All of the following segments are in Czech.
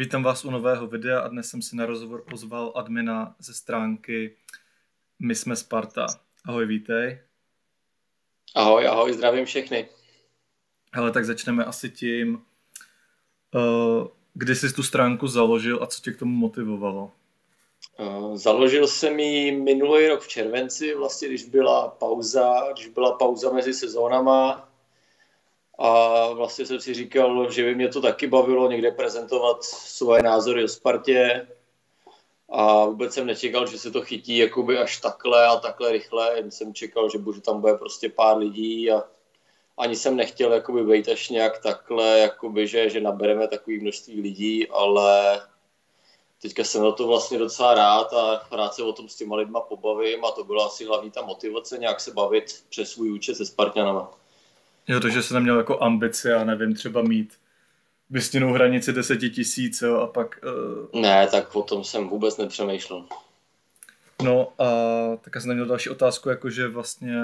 Vítám vás u nového videa a dnes jsem si na rozhovor pozval admina ze stránky My jsme Sparta. Ahoj, vítej. Ahoj, ahoj, zdravím všechny. Hele, tak začneme asi tím, kdy jsi tu stránku založil a co tě k tomu motivovalo? Založil jsem ji minulý rok v červenci, vlastně když byla pauza mezi sezónama. A vlastně jsem si říkal, že by mě to taky bavilo někde prezentovat svoje názory o Spartě. A vůbec jsem nečekal, že se to chytí jakoby až takhle a takhle rychle. Jen jsem čekal, že tam bude prostě pár lidí a ani jsem nechtěl jakoby být až nějak takhle, jakoby, že nabereme takové množství lidí, ale teďka jsem na to vlastně docela rád a rád se o tom s těma lidma pobavím a to byla asi hlavní ta motivace nějak se bavit přes svůj účet se Spartanama. Jo, takže jsem neměl jako ambice, já nevím, třeba mít vysněnou hranici 10 000, jo, a pak... Ne, tak o tom jsem vůbec nepřemýšlel. No a tak já jsem neměl další otázku, jakože vlastně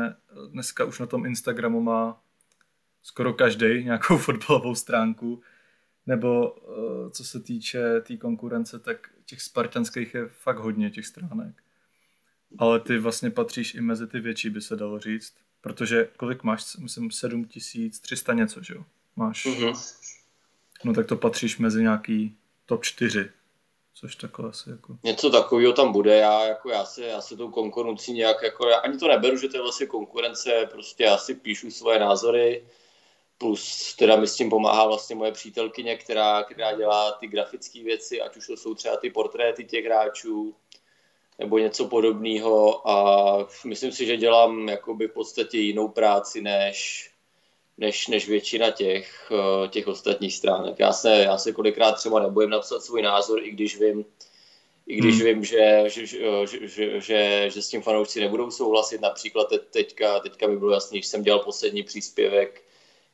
dneska už na tom Instagramu má skoro každej nějakou fotbalovou stránku, nebo co se týče té konkurence, tak těch spartanských je fakt hodně těch stránek. Ale ty vlastně patříš i mezi ty větší, by se dalo říct. Protože kolik máš? Myslím 7300 něco, že jo? Máš. Mm-hmm. No tak to patříš mezi nějaký top 4. Což takhle asi jako... Něco takového tam bude. Já se tou konkurencí nějak jako... Já ani to neberu, že to je vlastně konkurence. Prostě já si píšu svoje názory. Plus teda mi s tím pomáhá vlastně moje přítelkyně, která dělá ty grafické věci. Ať už to jsou třeba ty portréty těch hráčů. Nebo něco podobného a myslím si, že dělám jakoby v podstatě jinou práci než většina těch ostatních stránek. Já se kolikrát třeba nebojím napsat svůj názor, i když vím, že s tím fanoušci nebudou souhlasit. Například teďka mi bylo jasný, že jsem dělal poslední příspěvek,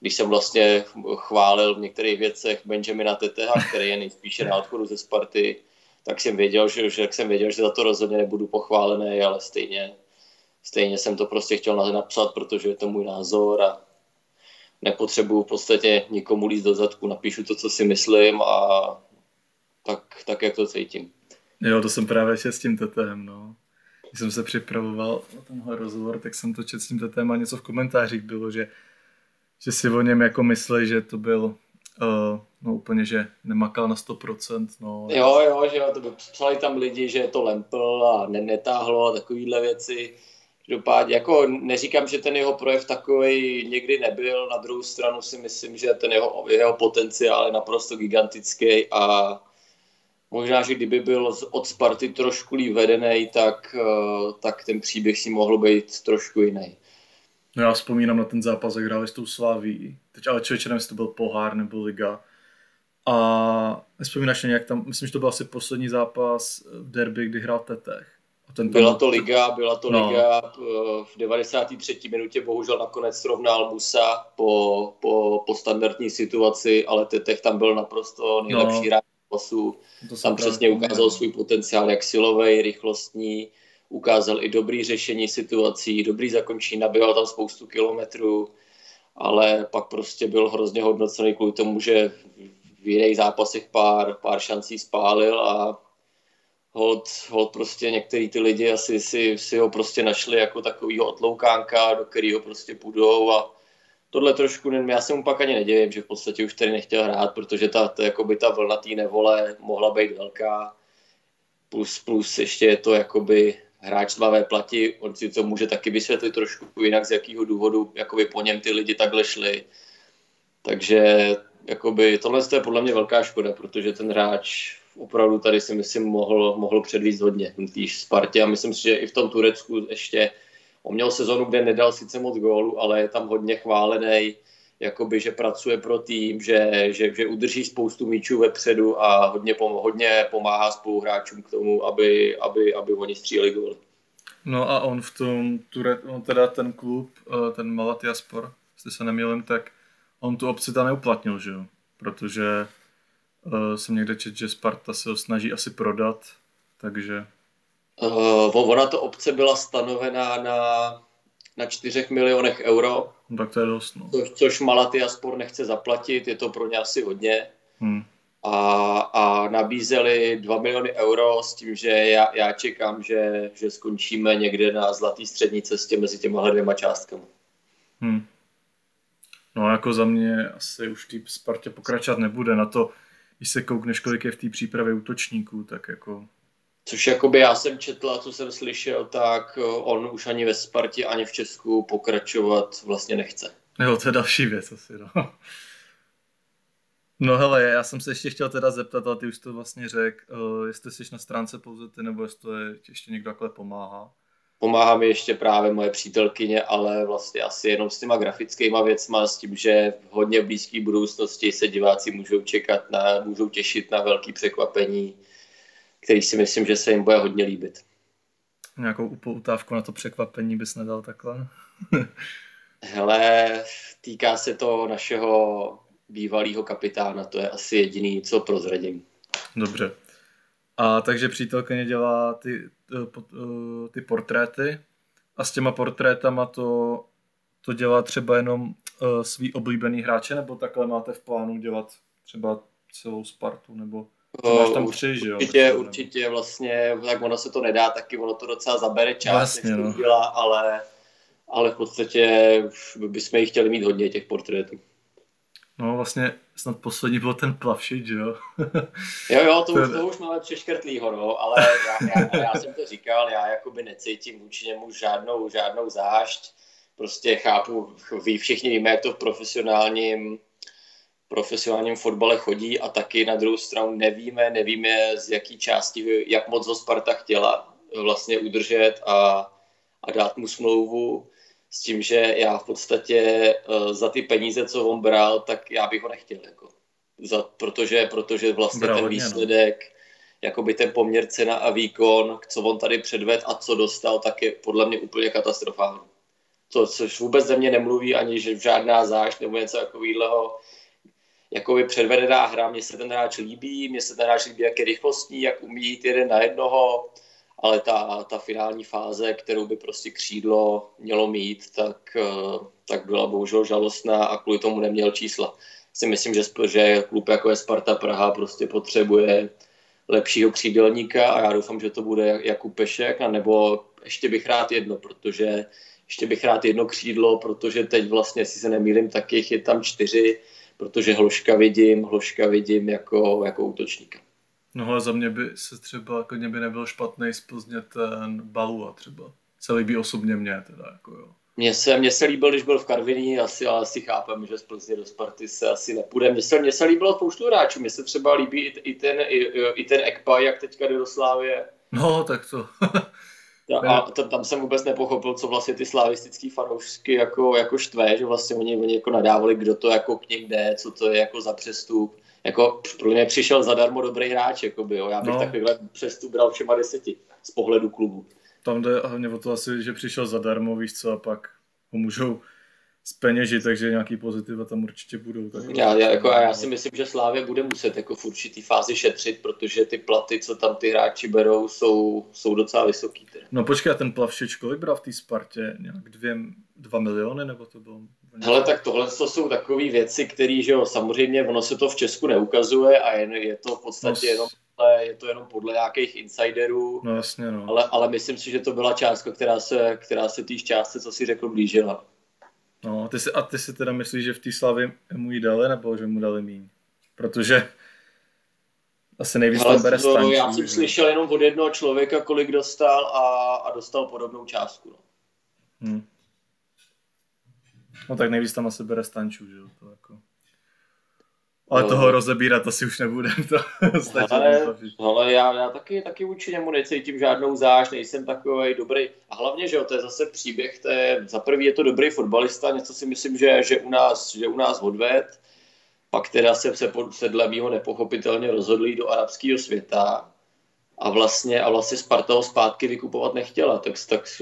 když jsem vlastně chválil v některých věcech Benjamina Tetteha, který je nejspíše na odchodu ze Sparty. Tak jsem věděl, že za to rozhodně nebudu pochválený, ale stejně jsem to prostě chtěl napsat, protože je to můj názor a nepotřebuju v podstatě nikomu líst do zadku. Napíšu to, co si myslím a tak jak to cítím. Jo, to jsem právě s tím Tettehem, no. Když jsem se připravoval na tenhle rozhovor, tak jsem to četl s tím Tettehem a něco v komentářích bylo, že si o něm jako myslí, že to byl... no úplně, že nemakal na 100%. No. Jo, že to by psali tam lidi, že je to lempl a netáhlo a takovýhle věci. Každopádně, jako neříkám, že ten jeho projev takovej někdy nebyl, na druhou stranu si myslím, že ten jeho potenciál je naprosto gigantický a možná, že kdyby byl od Sparty trošku líp vedenej, tak ten příběh si mohl být trošku jiný. No já vzpomínám na ten zápas, jak hráli s tou Slaví. Teď ale člověče, nevím, jestli to byl pohár nebo liga. A vzpomínáš nějak tam, myslím, že to byl asi poslední zápas v derby, kdy hrál Tetteh. Byla to liga. V 93. minutě bohužel nakonec srovnal Musa po standardní situaci, ale Tetteh tam byl naprosto nejlepší hráč pasu. Tam přesně ukázal svůj potenciál, jak silovej, rychlostní. Ukázal i dobrý řešení situací, dobrý zakončení, nabíhal tam spoustu kilometrů, ale pak prostě byl hrozně hodnocený kvůli tomu, že v jiných zápasech pár šancí spálil a hold prostě některý ty lidi asi si ho prostě našli jako takovýho otloukánka, do kterého prostě půjdou a tohle trošku, já se mu pak ani nedivím, že v podstatě už tady nechtěl hrát, protože ta vlna té nevole mohla být velká, plus ještě je to jakoby hráč tmavé plati, on si to může taky vysvětlit trošku jinak, z jakého důvodu jakoby po něm ty lidi takhle šli. Takže jakoby, tohle je podle mě velká škoda, protože ten hráč opravdu tady si myslím mohl předvíst hodně v té Spartě a myslím si, že i v tom Turecku ještě on měl sezonu, kde nedal sice moc gólů, ale je tam hodně chválený, jakoby, že pracuje pro tým, že udrží spoustu míčů vepředu a hodně pomáhá spoluhráčům k tomu, aby oni stříleli góly. No a on v tom teda ten klub, ten Malatyaspor, jestli se nemýlím, tak on tu opci tam neuplatnil, že jo? Protože jsem někde četl, že Sparta se ho snaží asi prodat, takže... Ona to opce byla stanovená na 4 milionech euro, tak to je dost, no. Což Malatyaspor nechce zaplatit, je to pro ně asi hodně. A na nabízeli 2 miliony euro s tím, že já čekám, že skončíme někde na zlaté střední cestě mezi těmahle dvěma částkami. No jako za mě asi už tý Spartě pokračovat nebude na to, když se koukneš, kolik je v té přípravě útočníků, tak jako... Což jakoby já jsem četl a co jsem slyšel, tak on už ani ve Spartě, ani v Česku pokračovat vlastně nechce. Jo, to je další věc asi, no. No hele, já jsem se ještě chtěl teda zeptat, ale ty už to vlastně řekl, jestli jsi na stránce pouze ty, nebo jestli to je, ještě někdo takhle pomáhá? Pomáhá mi ještě právě moje přítelkyně, ale vlastně asi jenom s těma grafickýma věcma, s tím, že v hodně blízké budoucnosti se diváci můžou těšit na velké překvapení, který si myslím, že se jim bude hodně líbit. Nějakou upoutávku na to překvapení bys nedal takhle? Hele, týká se to našeho bývalého kapitána, to je asi jediný, co prozradím. Dobře. A takže přítelkyně dělá ty portréty a s těma portrétama to dělá třeba jenom svý oblíbený hráče, nebo takhle máte v plánu dělat třeba celou Spartu, nebo máš tam tři, že jo? Určitě vlastně, tak ono se to nedá taky, ono to docela zabere čas, vlastně, no. Dělá, ale v podstatě bychom jich chtěli mít hodně těch portrétů. No vlastně snad poslední byl ten Plavšič, že jo? Jo, to už máme přeškrtlýho, no, ale já jsem to říkal, já jakoby necítím vůči němu žádnou zášť, prostě chápu, všichni víme, jak to v profesionálním fotbale chodí a taky na druhou stranu nevíme z jaký části, jak moc ho Sparta chtěla vlastně udržet a dát mu smlouvu. S tím, že já v podstatě za ty peníze, co on bral, tak já bych ho nechtěl. Jako. Protože vlastně bral ten výsledek, jakoby ten poměr cena a výkon, co on tady předvedl a co dostal, tak je podle mě úplně katastrofální. Což vůbec ze mě nemluví, ani že žádná zášť nebo něco takového. Jakoby předvedená hra, mně se ten hráč líbí, jak je rychlostní, jak umí jít jeden na jednoho, ale ta finální fáze, kterou by prostě křídlo mělo mít, tak byla bohužel žalostná a kvůli tomu neměl čísla. Si myslím, že klub jako je Sparta Praha prostě potřebuje lepšího křídelníka a já doufám, že to bude Jakub Pešek, anebo ještě bych rád jedno křídlo, protože teď vlastně, jestli se nemýlím, tak jich je tam 4, protože Hloška vidím jako útočníka. No ale za mě by se třeba, klidně by nebyl špatný z Plzně ten Balu a třeba. Se líbí osobně mě teda, jako jo. Mně se líbil, když byl v Karviní, ale asi chápem, že z Plzně do Sparty se asi nepůjde. Mně se líbilo spoustu hráčů, mně se třeba líbí i ten Ekpa, jak teďka jde do Slávie. No, tak to. Tam jsem vůbec nepochopil, co vlastně ty slavistický fanoušky jako štve, že vlastně oni jako nadávali, kdo to jako k něm jde, co to je jako za přestup. Jako pro mě přišel zadarmo dobrý hráč, jakoby, jo. Já bych takovýhle přestup bral všema 10 z pohledu klubu. Tam jde hlavně o to asi, že přišel zadarmo, víš co, a pak ho můžou zpeněžit, takže nějaký pozitiva tam určitě budou. Já si myslím, že Slávě bude muset jako v určitý fázi šetřit, protože ty platy, co tam ty hráči berou, jsou docela vysoký. Teda. No počkej, ten Plavšič, kolik bral v té Spartě? Nějak 2 miliony, nebo to bylo? Hele, tak tohle jsou takové věci, které, že jo, samozřejmě ono se to v Česku neukazuje a je to v podstatě jenom podle nějakých insiderů, no, jasně, no. Ale myslím si, že to byla částka, která se té částce, co si řekl, blížila. No, ty si teda myslíš, že v té Slavii mu ji dali, nebo že mu dali míň? Protože asi nejvíc tam bere Stanciu. Já jsem slyšel jenom od jednoho člověka, kolik dostal a dostal podobnou částku. No. No tak nejvíc tam asi bere Stanciu, že jo? To jako... Ale toho rozebírat asi už nebudem. Ale já taky vůči němu necítím žádnou zášť, nejsem takovej dobrý. A hlavně, že jo, to je zase příběh, za prvý je to dobrý fotbalista, něco si myslím, že u nás odved. Pak teda se dle mýho nepochopitelně rozhodli do arabského světa a vlastně Sparta ho zpátky vykupovat nechtěla. Tak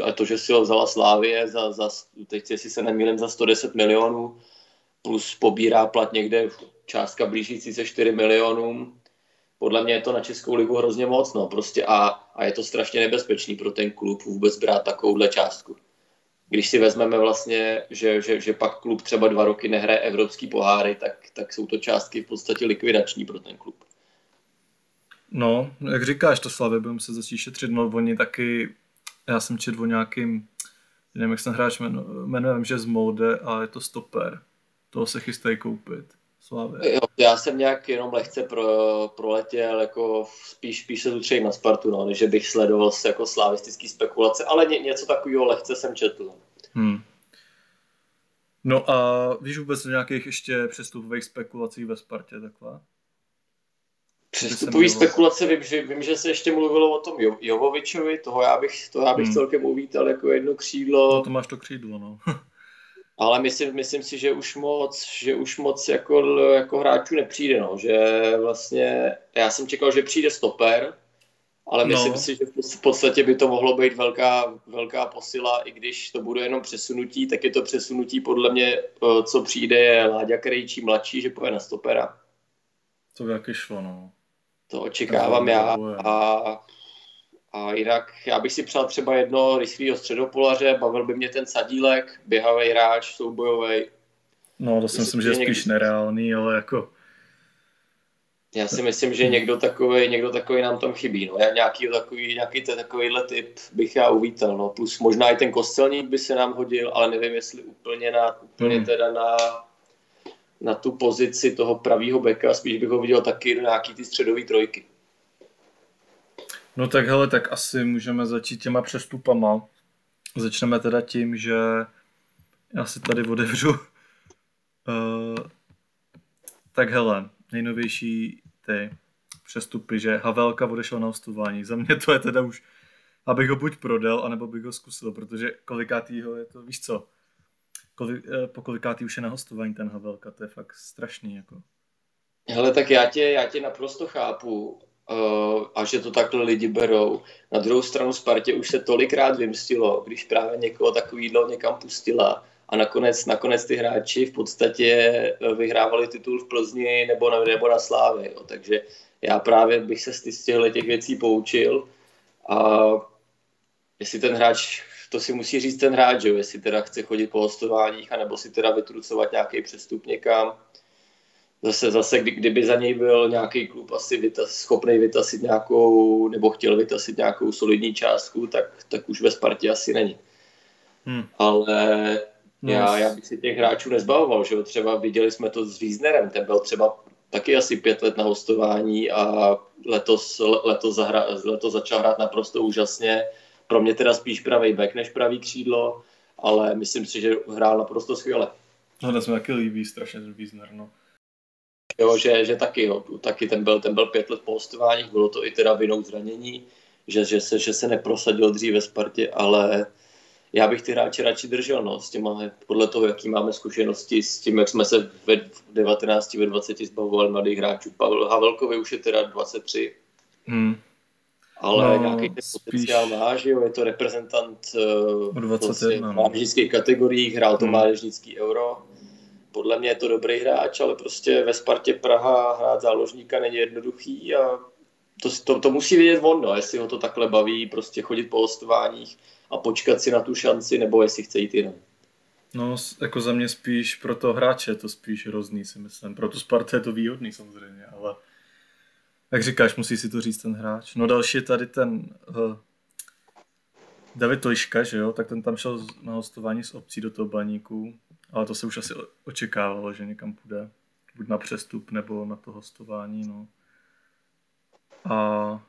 a to, že si ho vzala Slávie za teď, jestli se nemýlím, za 110 milionů, plus pobírá plat někde částka blížící se 4 milionům. Podle mě je to na Českou ligu hrozně moc, no, prostě a je to strašně nebezpečný pro ten klub vůbec brát takovouhle částku. Když si vezmeme vlastně, že pak klub třeba 2 roky nehraje evropský poháry, tak jsou to částky v podstatě likvidační pro ten klub. No, jak říkáš, to Slavě budeme se začít šetřit, no oni taky, já jsem četl o nějakým, nevím jak jsem hráč jmenujem, že z Molde a je to stoper, toho se chystají koupit, Slavě. Jo, já jsem nějak jenom lehce proletěl, jako spíš se zůstřím na Spartu, no, než bych sledoval se jako slavistický spekulace, ale něco takového lehce jsem četl. No a víš vůbec o nějakých ještě přestupových spekulacích ve Spartě takhle? Přestupují spekulace, vím, že se ještě mluvilo o tom Jovovičovi, toho já bych celkem uvítal jako jedno křídlo. No to máš to křídlo, no. Ale myslím si, že už moc jako hráčů nepřijde, no. Že vlastně, já jsem čekal, že přijde stoper, ale myslím si, že v podstatě by to mohlo být velká posila, i když to bude jenom přesunutí, tak je to přesunutí podle mě, co přijde, je Láďa Krejčí mladší, že pojede na stopera. To by taky šlo, no. To očekávám já a jinak já bych si přál třeba jedno rychlého středopolaře, bavil by mě ten Sadílek, běhavej hráč, soubojovej. No to si myslím, že je spíš nereálný, ale jako... Já si myslím, že někdo takový nám tam chybí, no. Nějaký takovýhle typ bych já uvítal, no. Plus možná i ten Kostelník by se nám hodil, ale nevím, jestli úplně na tu pozici toho pravýho beka, spíš bych ho viděl taky do nějaký ty středové trojky. No tak hele, tak asi můžeme začít těma přestupama. Začneme teda tím, že já si tady odevřu. Tak hele, nejnovější ty přestupy, že Havelka odešel na hostování. Za mě to je teda už, abych ho buď prodal, anebo bych ho zkusil, protože kolikátýho je to, víš co? Po kolikátý už je na hostování ten Havelka, to je fakt strašný. Jako. Hele, tak já tě naprosto chápu a že to takhle lidi berou. Na druhou stranu Spartě už se tolikrát vymstilo, když právě někoho takovýho někam pustila a nakonec ty hráči v podstatě vyhrávali titul v Plzni nebo na Slávě. Jo. Takže já právě bych se z těch věcí poučil a jestli ten hráč, to si musí říct ten hráč, jo, jestli teda chce chodit po hostováních, anebo si teda vytrucovat nějaký přestup někam. Zase kdyby za něj byl nějaký klub asi schopný vytasit nějakou, nebo chtěl vytasit nějakou solidní částku, tak už ve Spartě asi není. Ale já bych si těch hráčů nezbavoval, že jo, třeba viděli jsme to s Wiesnerem, ten byl třeba taky asi 5 let na hostování a letos začal hrát naprosto úžasně. Pro mě teda spíš pravý back než pravý křídlo, ale myslím si, že hrál naprosto skvěle. No, to se mi taky líbí, strašně Wiesner, no. Jo, že taky, jo. Taky ten byl 5 let po hostování, bylo to i teda vinou zranění, že se neprosadil dřív ve Spartě, ale já bych ty hráče radši držel, no, s těma, podle toho, jaký máme zkušenosti, s tím, jak jsme se v 19, ve 20 zbavovali mladých hráčů. Pavel Havelkovi už je teda 23. Ale no, nějaký ten potenciál má, že jo, je to reprezentant v mládežnických kategoriích, hrál to mládežnický euro. Podle mě je to dobrý hráč, ale prostě ve Spartě Praha hrát záložníka není jednoduchý a to musí vědět on, no, jestli ho to takhle baví, prostě chodit po hostováních a počkat si na tu šanci, nebo jestli chce jít jinam. No, jako za mě spíš pro toho hráče je to spíš hrozný, si myslím. Pro tu Spartu je to výhodný samozřejmě, ale... Jak říkáš, musí si to říct ten hráč. No další je tady ten David Lischka, že jo, tak ten tam šel na hostování z obcí do toho Baníku, ale to se už asi očekávalo, že někam půjde, buď na přestup, nebo na to hostování, no. A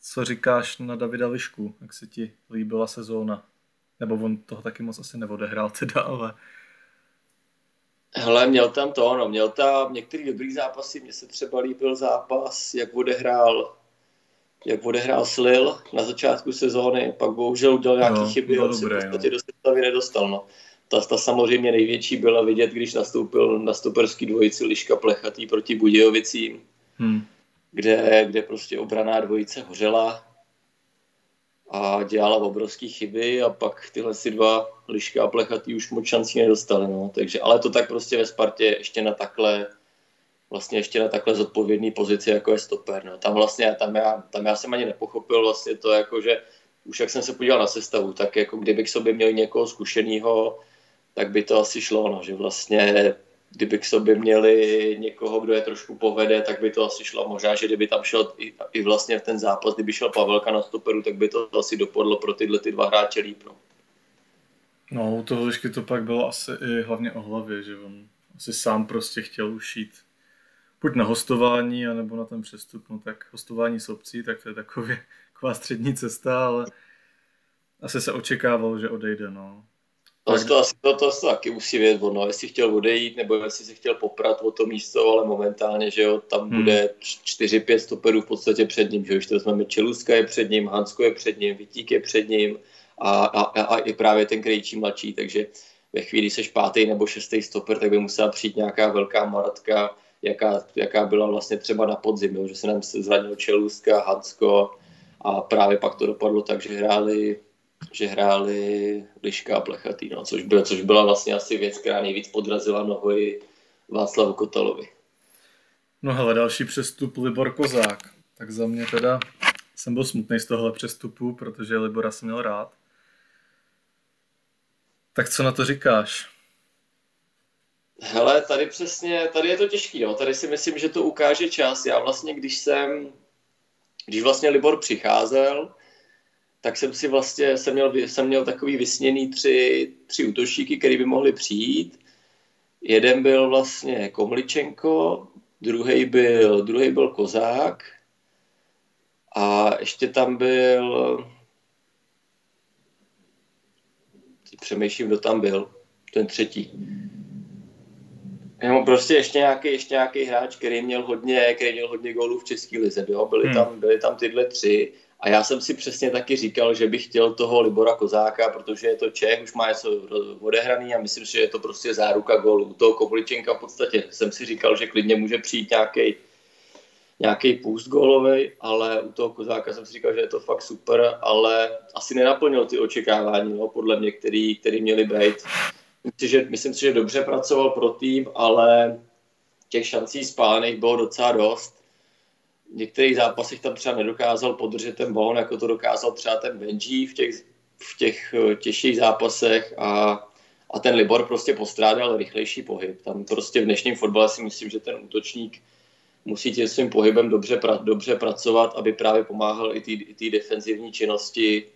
co říkáš na Davida Lišku, jak se ti líbila sezóna? Nebo on toho taky moc asi neodehrál teda, ale... Hele, měl tam některý dobrý zápasy, mně se třeba líbil zápas, jak odehrál Slil na začátku sezóny, pak bohužel udělal nějaké chyby, on se v podstatě do sestavy nedostal, no. Ta samozřejmě největší byla vidět, když nastoupil na stoperský dvojici Liška Plechatý proti Budějovicím, kde prostě obraná dvojice hořela a dělala obrovský chyby a pak tyhle si dva Liška a Plechatý už moc šancí nedostali, no. Takže, ale to tak prostě ve Spartě ještě na takhle zodpovědný pozici, jako je stoper, no. Tam já jsem ani nepochopil vlastně to, jakože už jak jsem se podíval na sestavu, tak jako kdyby k sobě měl někoho zkušenýho, tak by to asi šlo, no, že vlastně kdyby k sobě měli někoho, kdo je trošku povede, tak by to asi šlo. Možná, že kdyby tam šel i vlastně v ten zápas, kdyby šel Pavelka na stoperu, tak by to asi dopadlo pro tyhle ty dva hráče líp. No, u toho Lišky to pak bylo asi i hlavně o hlavě, že on asi sám prostě chtěl ušít buď na hostování, anebo na ten přestup. No tak hostování s obcí, tak to je taková střední cesta, ale asi se očekával, že odejde, no. To taky musí vědět, no, jestli chtěl odejít, nebo jestli se chtěl poprat o to místo, ale momentálně, že jo, tam bude 4-5 stoperů v podstatě před ním, že jo, to znamená, Čelůska je před ním, Hancko je před ním, Vitík je před ním a i právě ten Krejčí mladší, takže ve chvíli, když seš 5. nebo 6. stoper, tak by musela přijít nějaká velká maratka, jaká byla vlastně třeba na podzim, jo, že se nám zranil Čelůska, Hancko a právě pak to dopadlo tak, že hráli Liška a Plechatý, no, což byla vlastně asi věc, která nejvíc podrazila nohy Václavu Kotalovi. No hele, další přestup Libor Kozák. Tak za mě teda jsem byl smutný z tohle přestupu, protože Libora jsem měl rád. Tak co na to říkáš? Hele, tady je to těžký, no. Tady si myslím, že to ukáže čas. Já vlastně, když Libor přicházel, tak jsem měl takový vysněný tři útočníky, který by mohli přijít. Jeden byl vlastně Komličenko, druhý byl Kozák a ještě tam byl, přemýšlím, kdo tam byl, ten třetí. Prostě ještě nějaký hráč, který měl hodně gólů v české lize, jo? Byly tam tyhle tři. A já jsem si přesně taky říkal, že bych chtěl toho Libora Kozáka, protože je to Čech, už má něco odehraný a myslím si, že je to prostě záruka gólu. U toho Komličenka v podstatě jsem si říkal, že klidně může přijít nějaký půst gólovej, ale u toho Kozáka jsem si říkal, že je to fakt super, ale asi nenaplnil ty očekávání, no, podle mě, který měli být. Myslím si, že dobře pracoval pro tým, ale těch šancí spálených bylo docela dost. V některých zápasech tam třeba nedokázal podržet ten balón, jako to dokázal třeba ten Benji v těch těžších zápasech a ten Libor prostě postrádal rychlejší pohyb. Tam prostě v dnešním fotbale si myslím, že ten útočník musí tím svým pohybem dobře pracovat, aby právě pomáhal i té defenzivní činnosti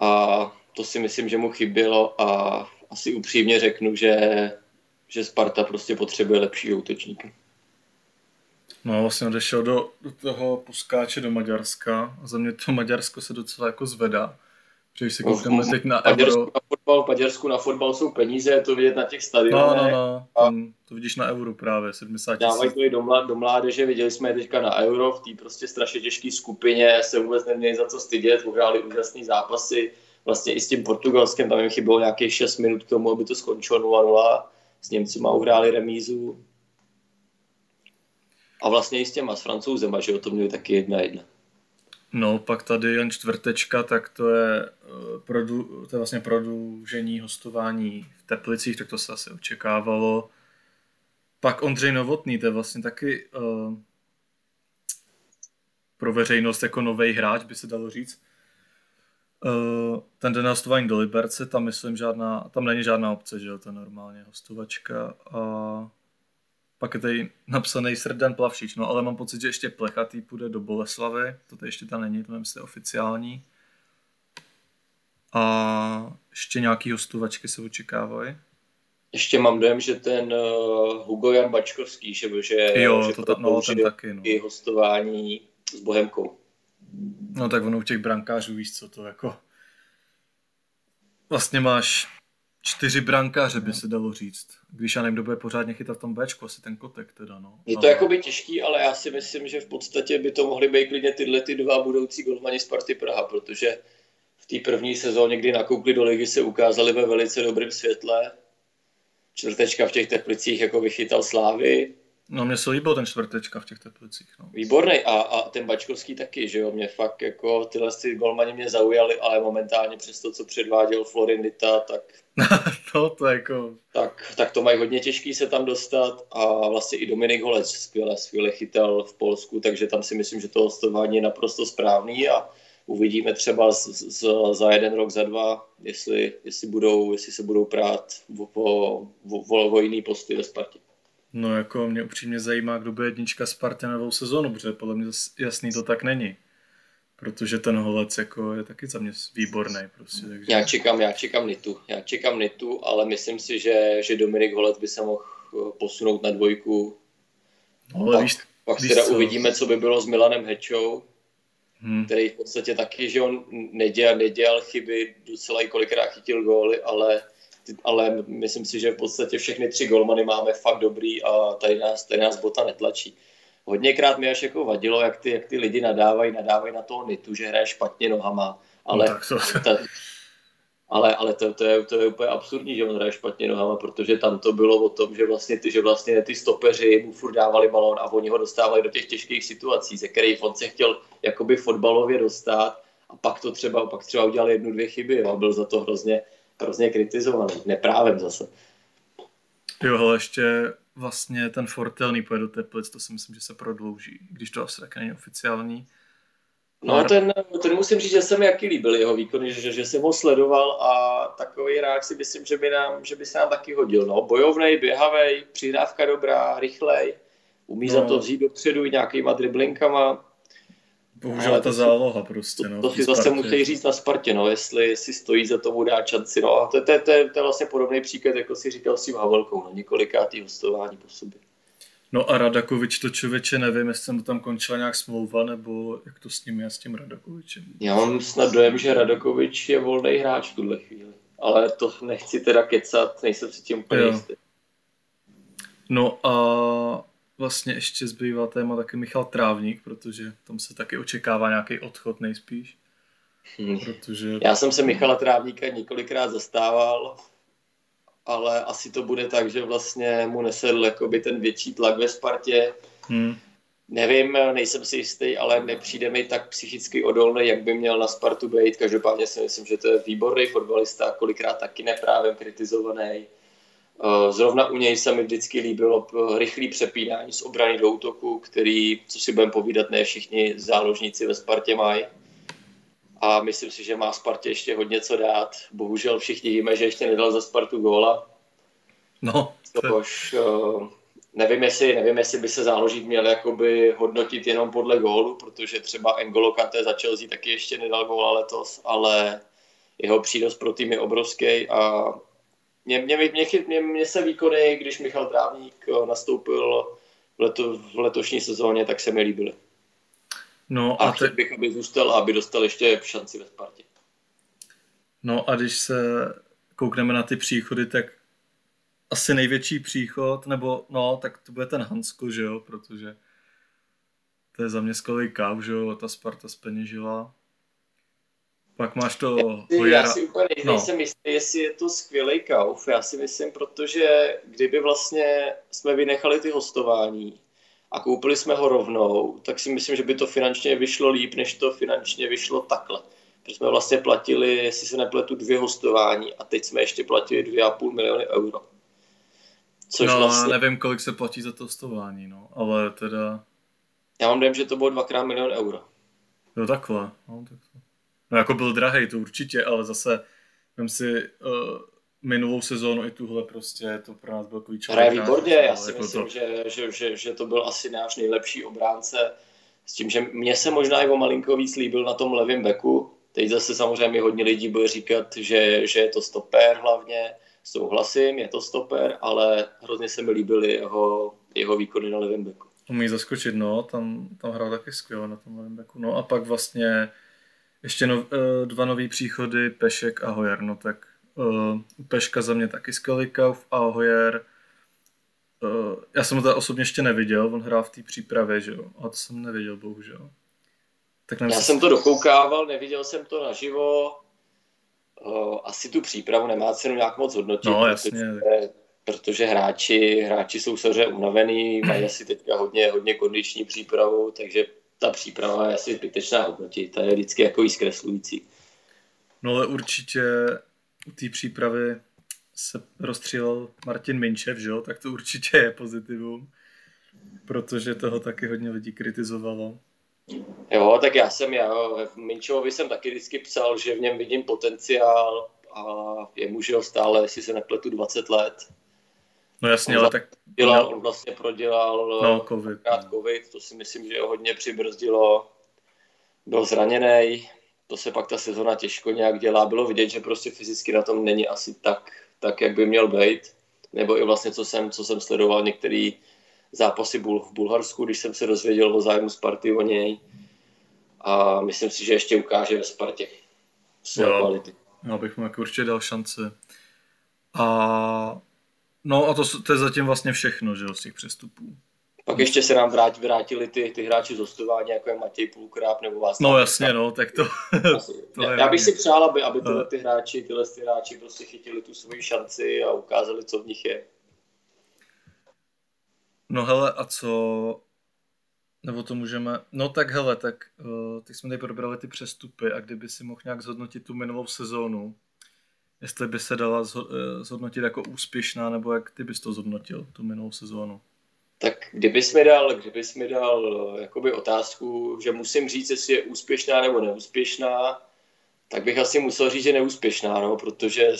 a to si myslím, že mu chybělo a asi upřímně řeknu, že Sparta prostě potřebuje lepšího útočníka. No vlastně odešel do toho puskáče do Maďarska a za mě to Maďarsko se docela jako zvedá, protože když se koukáme teď na Euro. Maďarsku na fotbal jsou peníze, je to vidět na těch stadionech. No, to vidíš na Euro právě, 70 000. Dávají to i do mládeže, viděli jsme je teďka na Euro, v té prostě strašně těžké skupině, se vůbec neměli za co stydět, uhráli úžasné zápasy. Vlastně i s tím Portugalskem, tam jim chybělo nějakých 6 minut k tomu, aby to skončilo 0-0, s Němcima uhráli remízu. A vlastně i s těma, s Francouzema, že jo, to měli taky 1-1. No, pak tady Jan Čtvrtečka, tak to je vlastně prodloužení hostování v Teplicích, tak to se asi očekávalo. Pak Ondřej Novotný, to je vlastně taky pro veřejnost jako novej hráč, by se dalo říct. Ten den hostování do Liberce, tam není žádná obce, že jo, to je normálně hostovačka a pak je tady napsaný Srdan Plavšić, no ale mám pocit, že ještě Plechatý půjde do Boleslavy, to ještě tam není, to nevím, jestli je oficiální. A ještě nějaký hostovačky se očekávají. Ještě mám dojem, že ten Hugo Jan Bačkovský, že prodloužil i hostování s Bohemkou. No tak ono u těch brankářů, víš co, to jako vlastně máš 4 brankáře by se dalo říct. Když já nevím, kdo bude pořádně chytat v tom Bčku, asi ten Kotek teda, no. Je to jakoby těžký, ale já si myslím, že v podstatě by to mohly být klidně tyhle ty dva budoucí golmani Sparty Praha, protože v té první sezóně, kdy nakoukli do ligy, se ukázali ve velice dobrém světle. Čtvrtečka v těch Teplicích jako vychytal Slávy. No mě se líbil ten Čtvrtečka v těch Teplicích, no. Výborný a ten Bačkovský taky, že jo, mě fakt jako tyhle ty golmani mě zaujali, ale momentálně přes to, co předváděl Florin Niță, tak tak to mají hodně těžký se tam dostat a vlastně i Dominik Holec skvěle chytal v Polsku, takže tam si myslím, že to hostování je naprosto správný a uvidíme třeba za jeden rok, za dva, jestli se budou prát o jiný posty ve Spartě. No jako mě upřímně zajímá, kdo bude jednička Sparty na novou sezónu, protože podle mě jasný to tak není. Protože ten Holec jako je taky za mě výborný. Prostě, takže... Já čekám Nitu, ale myslím si, že Dominik Holec by se mohl posunout na dvojku. No, ale pak teda uvidíme, co by bylo s Milanem Hečou, který v podstatě taky, že on nedělal chyby, docela i kolikrát chytil góly, ale myslím si, že v podstatě všechny tři golmany máme fakt dobrý a tady nás Bota netlačí. Hodněkrát mi až jako vadilo, jak ty lidi nadávají na toho Nitu, že hraje špatně nohama, ale to je úplně absurdní, že on hraje špatně nohama, protože tam to bylo o tom, že vlastně ty stopeři mu furt dávali balón a oni ho dostávali do těch těžkých situací, ze kterých on se chtěl jakoby fotbalově dostat a pak třeba udělal jednu, dvě chyby a byl za to hrozně kritizovaný, neprávem zase. Jo, ale ještě vlastně ten Fortelný pojede do Teplic, to si myslím, že se prodlouží, když to asi tak není oficiální. No ten musím říct, že se mi jaký líbil jeho výkon, že jsem ho sledoval a takový hráč si myslím, že by se nám taky hodil. No, bojovnej, běhavej, přihrávka dobrá, rychlej, umí za to vzít dopředu i nějakýma driblinkama. Bohužel ta záloha prostě. No, to si zase musí říct na Spartě, no, jestli stojí za tomu dát šanci. No, a to je vlastně podobný příklad, jako si říkal s tím Havelkou, no, několikátý hostování po sobě. No a Radakovič, to člověče, nevím, jestli jsem tam končila nějak smlouva, nebo jak to s ním je, s tím Radakovičem. Já mám snad dojem, že Radakovič je volný hráč v tuhle chvíli, ale to nechci teda kecat, nejsem si tím úplně jistý. No a vlastně ještě zbývá téma taky Michal Trávník, protože tam se taky očekává nějaký odchod nejspíš. Protože... Já jsem se Michala Trávníka několikrát zastával, ale asi to bude tak, že vlastně mu nesedl jakoby ten větší tlak ve Spartě. Nevím, nejsem si jistý, ale nepřijde mi tak psychicky odolný, jak by měl na Spartu být. Každopádně si myslím, že to je výborný fotbalista, kolikrát taky neprávem kritizovaný. Zrovna u něj se mi vždycky líbilo rychlý přepínání z obrany do útoku, který, co si budeme povídat, ne všichni záložníci ve Spartě mají. A myslím si, že má Spartě ještě hodně co dát. Bohužel všichni víme, že ještě nedal za Spartu góla. No. Což nevím, jestli by se záložník měl jakoby hodnotit jenom podle gólu, protože třeba N'Golo Kanté za Chelsea taky ještě nedal góla letos, ale jeho přínos pro tým je obrovský a mně se výkony, když Michal Trávník nastoupil v letošní sezóně, tak se mi líbily. No a teď bych, aby zůstal a aby dostal ještě šanci ve Spartě. No a když se koukneme na ty příchody, tak asi největší příchod, tak to bude ten Hancko, že jo, protože to je za mě skvělý káv, že jo, a ta Sparta zpeněžila. Pak máš to Hojera. Já si úplně nejsem jistý, jestli je to skvělý kauf. Já si myslím, protože kdyby vlastně jsme vynechali ty hostování a koupili jsme ho rovnou, tak si myslím, že by to finančně vyšlo líp, než to finančně vyšlo takhle. Protože jsme vlastně platili, jestli se nepletu, 2 hostování a teď jsme ještě platili 2,5 miliony euro. Což no, vlastně... nevím, kolik se platí za to hostování, no, ale teda... Já mám dojem, že to bylo 2x milion euro. No takhle, no tak. No jako byl drahej, to určitě, ale zase vem si minulou sezónu i tuhle prostě, to pro nás byl klíčový. Hraje výborně, já si jako myslím, to... že to byl asi náš nejlepší obránce, s tím, že mně se možná i o malinko víc líbil na tom levém beku. Teď zase samozřejmě hodně lidí bude říkat, že je to stoper hlavně, souhlasím, je to stoper, ale hrozně se mi líbily jeho výkony na levém beku. Umí zaskočit, no, tam hrál taky skvěle na tom levém beku. No a pak vlastně... Ještě 2 nový příchody, Pešek a Hojer, no tak Peška za mě taky skvělý kauf a Hojer, já jsem ho teda osobně ještě neviděl, on hrál v té přípravě, že jo, a to jsem neviděl, bohužel. Tak já jsem to dokoukával, neviděl jsem to naživo, asi tu přípravu nemá cenu nějak moc hodnotit, no, jasně, protože hráči jsou samozřejmě unavený, mají asi teďka hodně kondiční přípravu, takže ta příprava je asi zbytečná hodnotí, ta je vždycky jako jí zkreslující. No ale určitě u té přípravy se rozstřílel Martin Minčev, že jo? Tak to určitě je pozitivum, protože toho taky hodně lidí kritizovalo. Jo, tak Minčevovi jsem taky vždycky psal, že v něm vidím potenciál a jemu žil stále, jestli se nepletu, 20 let. No jasně, ale tak... On vlastně prodělal COVID, to si myslím, že ho hodně přibrzdilo. Byl zraněný. To se pak ta sezona těžko nějak dělá. Bylo vidět, že prostě fyzicky na tom není asi tak jak by měl být. Nebo i vlastně, co jsem sledoval některé zápasy v Bulharsku, když jsem se dozvěděl o zájmu Sparty o něj. A myslím si, že ještě ukáže ve Spartě své kvality. Já bych mu určitě dal šance. A to je zatím vlastně všechno, že, z těch přestupů. Pak ještě se nám vrátili ty hráči z hostování, jako je Matěj Půlkráp nebo vás. No jasně, tak to... Já bych si přál, aby tyhle hráči prostě chytili tu svoji šanci a ukázali, co v nich je. No hele, a co... Nebo to můžeme... No tak hele, tak jsme tady probrali ty přestupy a kdyby si mohl nějak zhodnotit tu minulou sezónu, jestli by se dala zhodnotit jako úspěšná, nebo jak ty bys to zhodnotil, tu minulou sezónu? Tak kdybys mi dal jakoby otázku, že musím říct, jestli je úspěšná nebo neúspěšná, tak bych asi musel říct, že neúspěšná, protože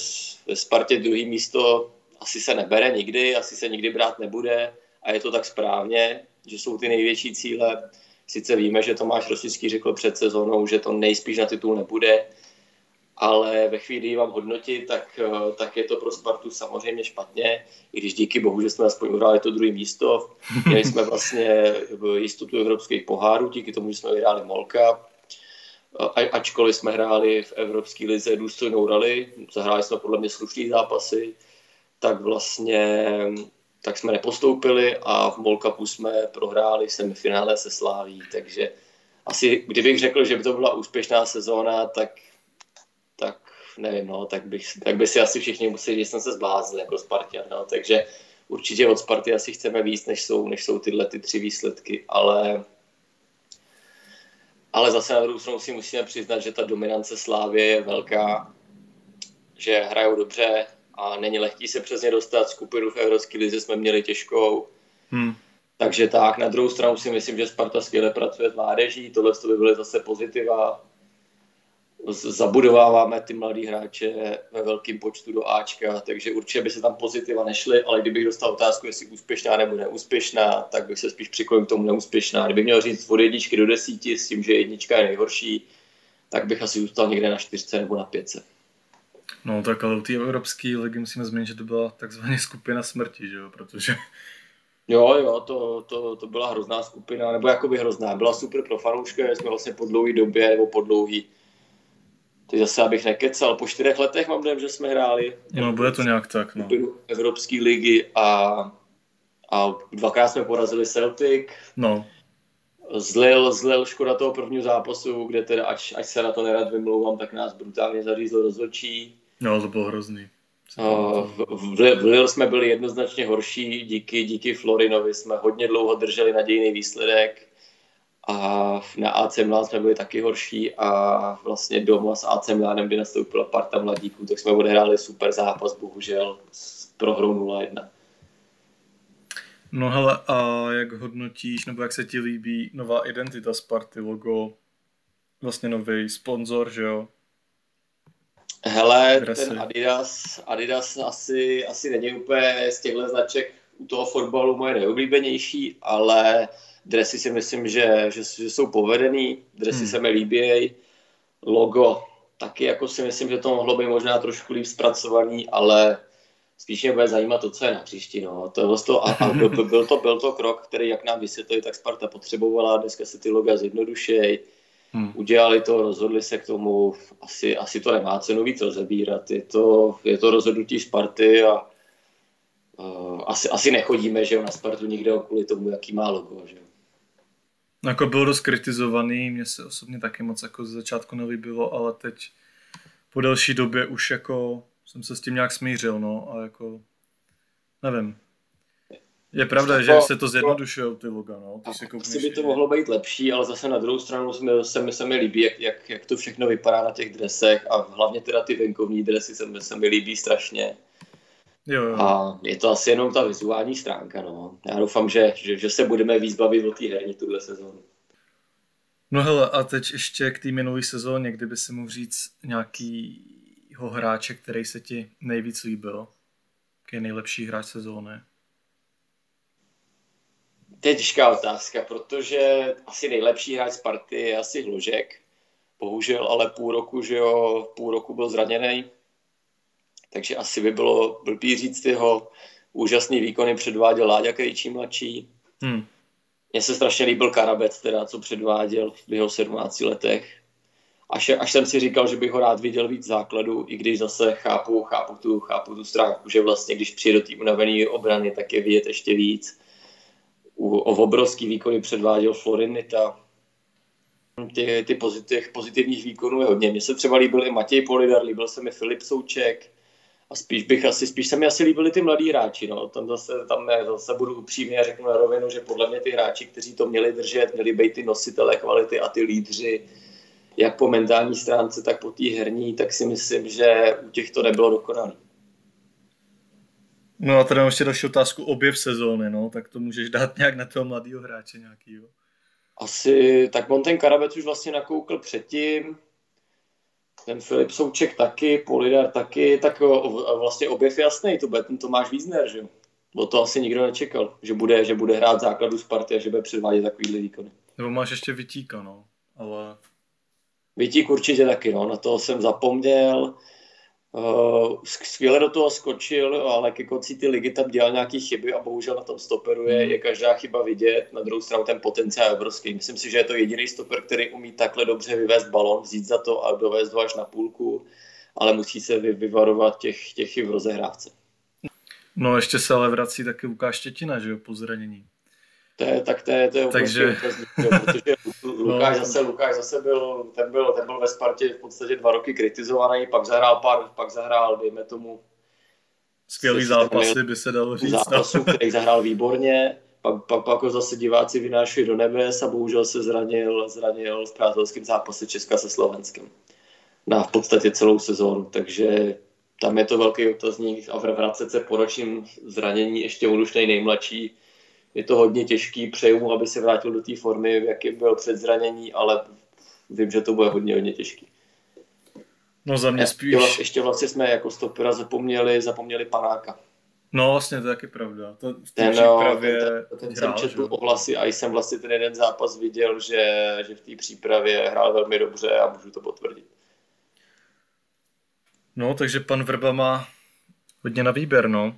ve Spartě druhý místo asi se nebere nikdy, asi se nikdy brát nebude a je to tak správně, že jsou ty největší cíle. Sice víme, že Tomáš Rosický řekl před sezónou, že to nejspíš na titul nebude, ale ve chvíli, kdy vám hodnotit, tak je to pro Spartu samozřejmě špatně, i když díky bohu, že jsme aspoň udělali to druhé místo. Měli jsme vlastně jistotu evropských pohárů, díky tomu, že jsme vyhráli MOL Cup. Ačkoliv jsme hráli v Evropské lize důstojnou rally, zahráli jsme podle mě slušné zápasy, tak jsme nepostoupili a v MOL Cupu jsme prohráli v semifinále se Sláví. Takže asi, kdybych řekl, že by to byla úspěšná sezóna, tak nevím, tak by si asi všichni museli, že jsem se zblázil jako Spartan, takže určitě od Sparty asi chceme víc, než jsou tyhle ty tři výsledky, ale zase na druhou stranu si musíme přiznat, že ta dominance Slávie je velká, že hrajou dobře a není lehký se přes ně dostat, skupinu v Evropské lize jsme měli těžkou, takže tak, na druhou stranu si myslím, že Sparta skvěle pracuje s mládeží, tohle by byly zase pozitiva. Zabudováváme ty mladý hráče ve velkém počtu do Ačka, takže určitě by se tam pozitiva nešly, ale kdybych dostal otázku, jestli úspěšná nebo neúspěšná, tak bych se spíš přiklonil k tomu neúspěšná. Kdybych měl říct od 1 do 10 s tím, že 1 je nejhorší, tak bych asi zůstal někde na 4 nebo na 5. No tak ale u té evropské ligy musíme zmínit, že to byla takzvaná skupina smrti, že jo, protože... Jo, to byla hrozná skupina, nebo jakoby hrozná, byla super pro fanoušky, jsme vlastně po dlouhé době nebo teď zase abych nekecal, po 4 letech mám dojem, že jsme hráli. No, bude to nějak tak, no. Evropské ligy a 2krát jsme porazili Celtic. No. Zlil škoda toho prvního zápasu, kde teda, ať se na to nerad vymlouvám, tak nás brutálně zařízl rozhodčí. No, to bylo hrozný. V Lille jsme byli jednoznačně horší, díky Florinovi jsme hodně dlouho drželi nadějný výsledek. A na AC Milán jsme byli taky horší a vlastně doma s AC Milánem, kdy nastoupila parta mladíků, tak jsme odehráli super zápas, bohužel s prohrou 0-1. No hele, a jak hodnotíš, nebo jak se ti líbí nová identita Sparty, logo, vlastně nový sponzor, že jo? Hele, dresy. Ten Adidas asi není úplně z těchto značek u toho fotbalu moje nejoblíbenější, ale... Dresy si myslím, že jsou povedený, dresy se mi líbějí, logo taky jako si myslím, že to mohlo být možná trošku líp zpracovaný, ale spíš mě bude zajímat to, co je na příští. No. Byl to krok, který jak nám vysvětlili, tak Sparta potřebovala, dneska se ty loga zjednodušejí, udělali to, rozhodli se k tomu, asi to nemá cenu víc rozebírat, je to rozhodnutí Sparty a asi nechodíme, že jo, na Spartu nikde kvůli tomu, jaký má logo, že jo. Jako byl dost kritizovaný, mně se osobně taky moc jako ze začátku nelíbilo, ale teď po delší době už jako jsem se s tím nějak smířil, no, a jako, nevím. Je pravda, že se to zjednodušuje, ty loga, no. Asi by to mohlo být lepší, ale zase na druhou stranu se mi líbí, jak to všechno vypadá na těch dresech a hlavně teda ty venkovní dresy se mi líbí strašně. Jo. A je to asi jenom ta vizuální stránka, no. Já doufám, že se budeme víc bavit o té herní tuhle sezónu. No hele, a teď ještě k té minulý sezóně, kdyby si mohl říct nějakýho hráče, který se ti nejvíc líbil, který je nejlepší hráč sezóny. To je těžká otázka, protože asi nejlepší hráč Sparty je asi Hložek. Bohužel, ale půl roku byl zraněný, takže asi by bylo blbý říct, jeho úžasný výkony předváděl Láďa Krejčí mladší. Mně se strašně líbil Karabec, teda, co předváděl v jeho 17 letech. Až jsem si říkal, že bych ho rád viděl víc základu, i když zase chápu tu stránku, že vlastně, když přijde do té unavené obrany, tak je vidět ještě víc. Obrovský výkony předváděl Florin Niță. Těch pozitivních výkonů je hodně. Mně se třeba líbil i Matěj Polidar, líbil se mi Filip Souček a spíš se mi líbili ty mladí hráči. No. Tam zase budu upřímný a řeknu na rovinu, že podle mě ty hráči, kteří to měli držet, měli být ty nositelé kvality a ty lídři, jak po mentální stránce, tak po té herní, tak si myslím, že u těch to nebylo dokonalé. No a tady mám ještě další otázku, objev sezóny, no, tak to můžeš dát nějak na toho mladého hráče nějakýho. Asi, tak on ten Karabec už vlastně nakoukl předtím, ten Filip Souček taky, Polidar taky, tak vlastně objev jasný, to bude ten Tomáš Wiesner, že jo. O to asi nikdo nečekal, že bude hrát základu Sparty a že bude předvádět takovýhle výkony. Nebo máš ještě Vitíka, no, ale... Vitík určitě taky, no, na toho jsem zapomněl. Skvěle do toho skočil, ale ke konci ty ligy tam dělal nějaké chyby a bohužel na tom stoperu je každá chyba vidět. Na druhou stranu ten potenciál je obrovský. Myslím si, že je to jediný stoper, který umí takhle dobře vyvést balon, vzít za to a dovést ho až na půlku, ale musí se vyvarovat těch chyb v rozehrávce. No ještě se ale vrací taky Lukáš Štětina, že jo, po zranění. To je takže... protože Lukáš zase byl ve Spartě v podstatě 2 roky kritizovaný, pak zahrál, dejme tomu... Skvělý zápasy, by se dalo říct. Zápasů, který zahrál výborně, pak ho zase diváci vynášli do nebes a bohužel se zranil v přátelském zápase Česka se Slovenskem. Na v podstatě celou sezónu, takže tam je to velký otazník a vracet se po ročním zranění ještě odušnej nejmladší, je to hodně těžký, přeju mu, aby se vrátil do té formy, v jaké byl před zranění, ale vím, že to bude hodně těžký. No za mě spíš... Ještě vlastně jsme jako stopera zapomněli Panáka. No vlastně, to je taky pravda. To ten jsem četl ohlasy a jsem vlastně ten jeden zápas viděl, že v té přípravě hrál velmi dobře a můžu to potvrdit. No, takže pan Vrba má hodně na výběr, no.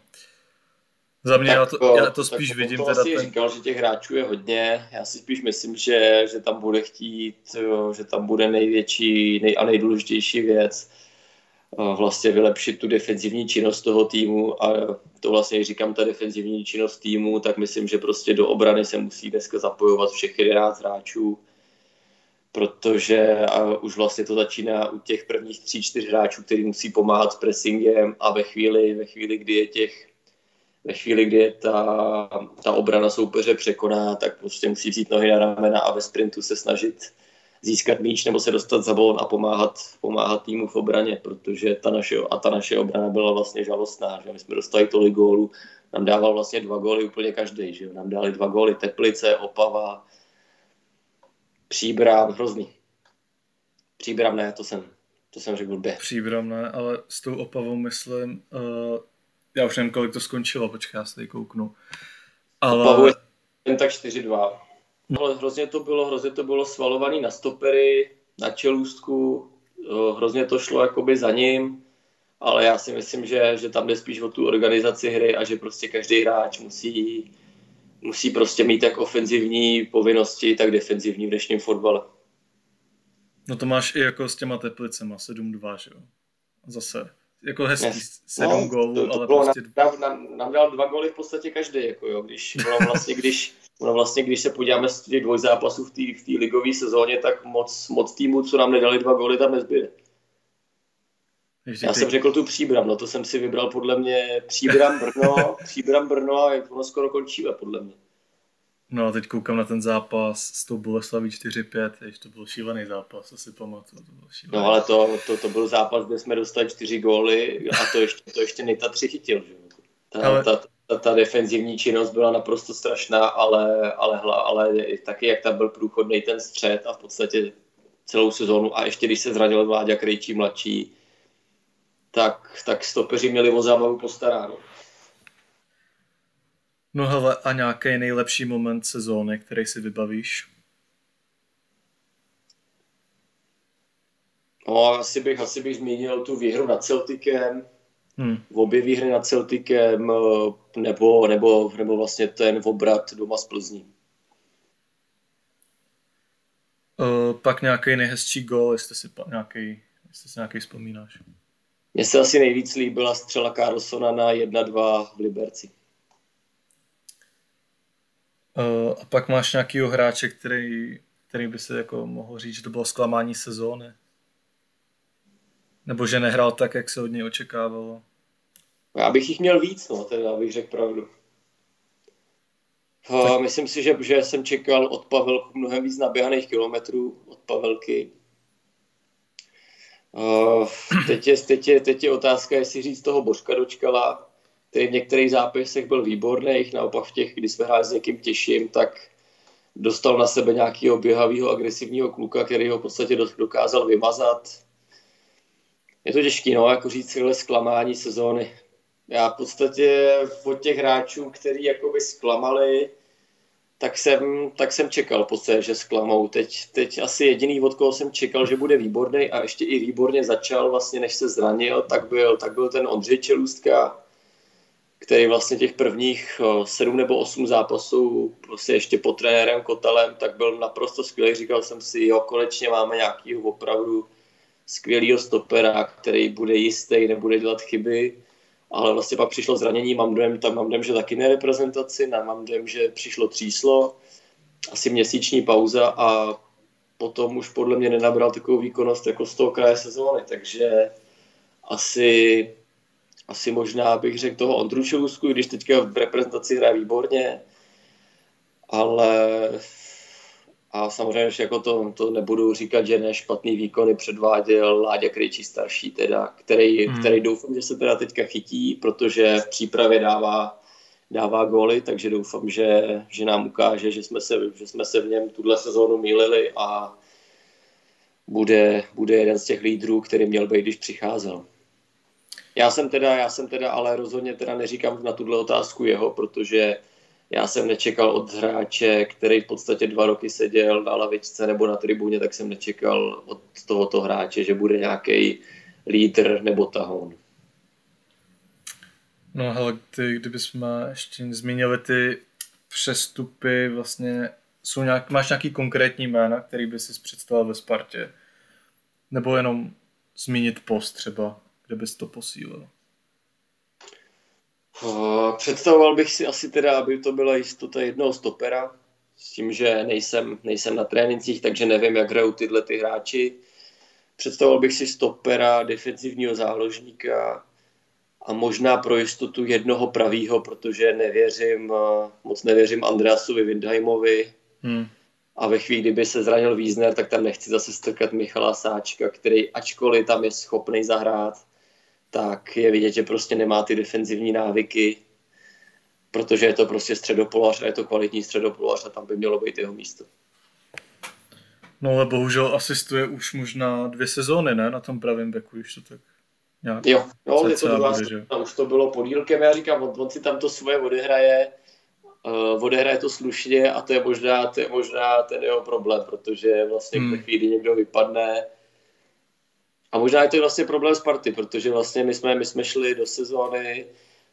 Za mě tak, já to spíš vidím. Tak jsem říkal, že těch hráčů je hodně. Já si spíš myslím, že tam bude chtít, že tam bude nejdůležitější věc vlastně vylepšit tu defenzivní činnost toho týmu a to vlastně říkám, ta defenzivní činnost týmu, tak myslím, že prostě do obrany se musí dneska zapojovat všech 11 hráčů, protože už vlastně to začíná u těch prvních 3-4 hráčů, který musí pomáhat s pressingem a ve chvíli, kdy je ta obrana soupeře překoná, tak prostě musí vzít nohy na ramena a ve sprintu se snažit získat míč nebo se dostat za balón a pomáhat týmu v obraně, protože ta naše obrana byla vlastně žalostná, že my jsme dostali tolik gólů, nám dával vlastně 2 góly úplně každý, že nám dali 2 góly Teplice, Opava, Příbram, hrozný. Příbram ne, to jsem řekl blbě. Příbram ne, ale s tou Opavou myslím... Já už nevím, kolik to skončilo, počkej, já se tady kouknu. Ale... jen tak 4-2. Ale hrozně to bylo svalovaný na stopery, na Čelůstku, hrozně to šlo jakoby za ním, ale já si myslím, že tam jde spíš o tu organizaci hry a že prostě každý hráč musí prostě mít jak ofenzivní povinnosti, tak defenzivní v dnešním fotbale. No to máš i jako s těma Teplicema, 7-2, že jo? Zase... jako hezký 7 gólů, ale prostě... Nám dal 2 góly v podstatě každý, jako jo, když se podíváme z těch 2 zápasů v té ligové sezóně, tak moc týmů, co nám nedali 2 góly, tam nezbyde. Já jsem řekl tu Příbram, no to jsem si vybral podle mě Příbram Brno a ono skoro končíme, podle mě. No a teď koukám na ten zápas s tou Boleslaví 4-5, to byl šílený zápas, asi pamatuju. No ale to byl zápas, kde jsme dostali 4 góly a to ještě Niță 3 chytil. Že? Ta, ale... ta, ta defenzivní činnost byla naprosto strašná, ale taky jak tam byl průchodný ten střed a v podstatě celou sezónu a ještě když se zranil Láďa Krejčí mladší, tak stopeři měli o zábavu postaráno. No hele, a nějaký nejlepší moment sezóny, který si vybavíš? No, asi bych zmínil tu výhru nad Celticem, obě výhry nad Celticem, nebo vlastně ten obrat doma z Plzní. Pak nějaký nejhezčí gól, jestli si nějaký vzpomínáš. Mně se asi nejvíc líbila střela Karlssona na 1-2 v Liberci. A pak máš nějakýho hráče, který by se jako mohl říct, že to bylo zklamání sezóny? Nebo že nehrál tak, jak se od něj očekávalo? Já bych jich měl víc, teda abych řekl pravdu. Tak. Myslím si, že jsem čekal od Pavelku mnohem víc naběhaných kilometrů od Pavelky. Teď je otázka, jestli říct toho Božka Dočkala, který v některých zápasech byl výborný, naopak v těch, kdy jsme hráli s někým těžším, tak dostal na sebe nějakého běhavého agresivního kluka, který ho v podstatě dokázal vymazat. Je to těžké, jako říct zklamání sezóny. Já v podstatě od těch hráčů, který jakoby zklamali, tak jsem čekal v podstatě, že zklamou. Teď asi jediný, od koho jsem čekal, že bude výborný a ještě i výborně začal, vlastně než se zranil, tak byl ten Ondřej Čelůstka, který vlastně těch prvních 7 nebo 8 zápasů prostě ještě pod trenérem Kotelem, tak byl naprosto skvělý. Říkal jsem si, jo, konečně máme nějakýho opravdu skvělýho stopera, který bude jistý, nebude dělat chyby, ale vlastně pak přišlo zranění, mám dojem, že taky ne reprezentaci, mám dojem, že přišlo tříslo, asi měsíční pauza a potom už podle mě nenabral takovou výkonnost jako z toho kraje sezóny, takže asi možná bych řekl toho Ondru Čelůsku, když teďka v reprezentaci hraje výborně, ale a samozřejmě, že jako to nebudu říkat, že nešpatný výkony předváděl Láďa Krejčí starší, teda, který doufám, že se teda teďka chytí, protože v přípravě dává góly, takže doufám, že nám ukáže, že jsme se v něm tuhle sezónu mýlili a bude jeden z těch lídrů, který měl být, když přicházel. Já jsem teda ale rozhodně teda neříkám na tuhle otázku jeho, protože já jsem nečekal od hráče, který v podstatě 2 roky seděl na lavičce nebo na tribuně, tak jsem nečekal od tohoto hráče, že bude nějaký lídr nebo tahoun. No hele, kdybychom ještě zmínili ty přestupy, vlastně máš nějaký konkrétní jména, který by si představil ve Spartě? Nebo jenom zmínit post třeba, kde bys to posílil? Představoval bych si asi teda, aby to byla jistota jednoho stopera, s tím, že nejsem na trénincích, takže nevím, jak hrajou tyhle ty hráči. Představoval bych si stopera, defenzivního záložníka a možná pro jistotu jednoho pravýho, protože moc nevěřím Andreasovi Windheimovi. A ve chvíli, kdyby se zranil Wiesner, tak tam nechci zase strkat Michala Sáčka, který ačkoliv tam je schopný zahrát, tak je vidět, že prostě nemá ty defenzivní návyky, protože je to prostě středopolař a je to kvalitní středopolař a tam by mělo být jeho místo. No ale bohužel asistuje už možná 2 sezóny, ne? Na tom pravém beku, když to tak nějak... Jo, je to vlastně, tam už to bylo podílkem, já říkám, on si tam to svoje odehraje to slušně a to je možná ten jeho problém, protože vlastně ve chvíli někdo vypadne. A možná je to vlastně problém Sparty, protože vlastně my jsme šli do sezóny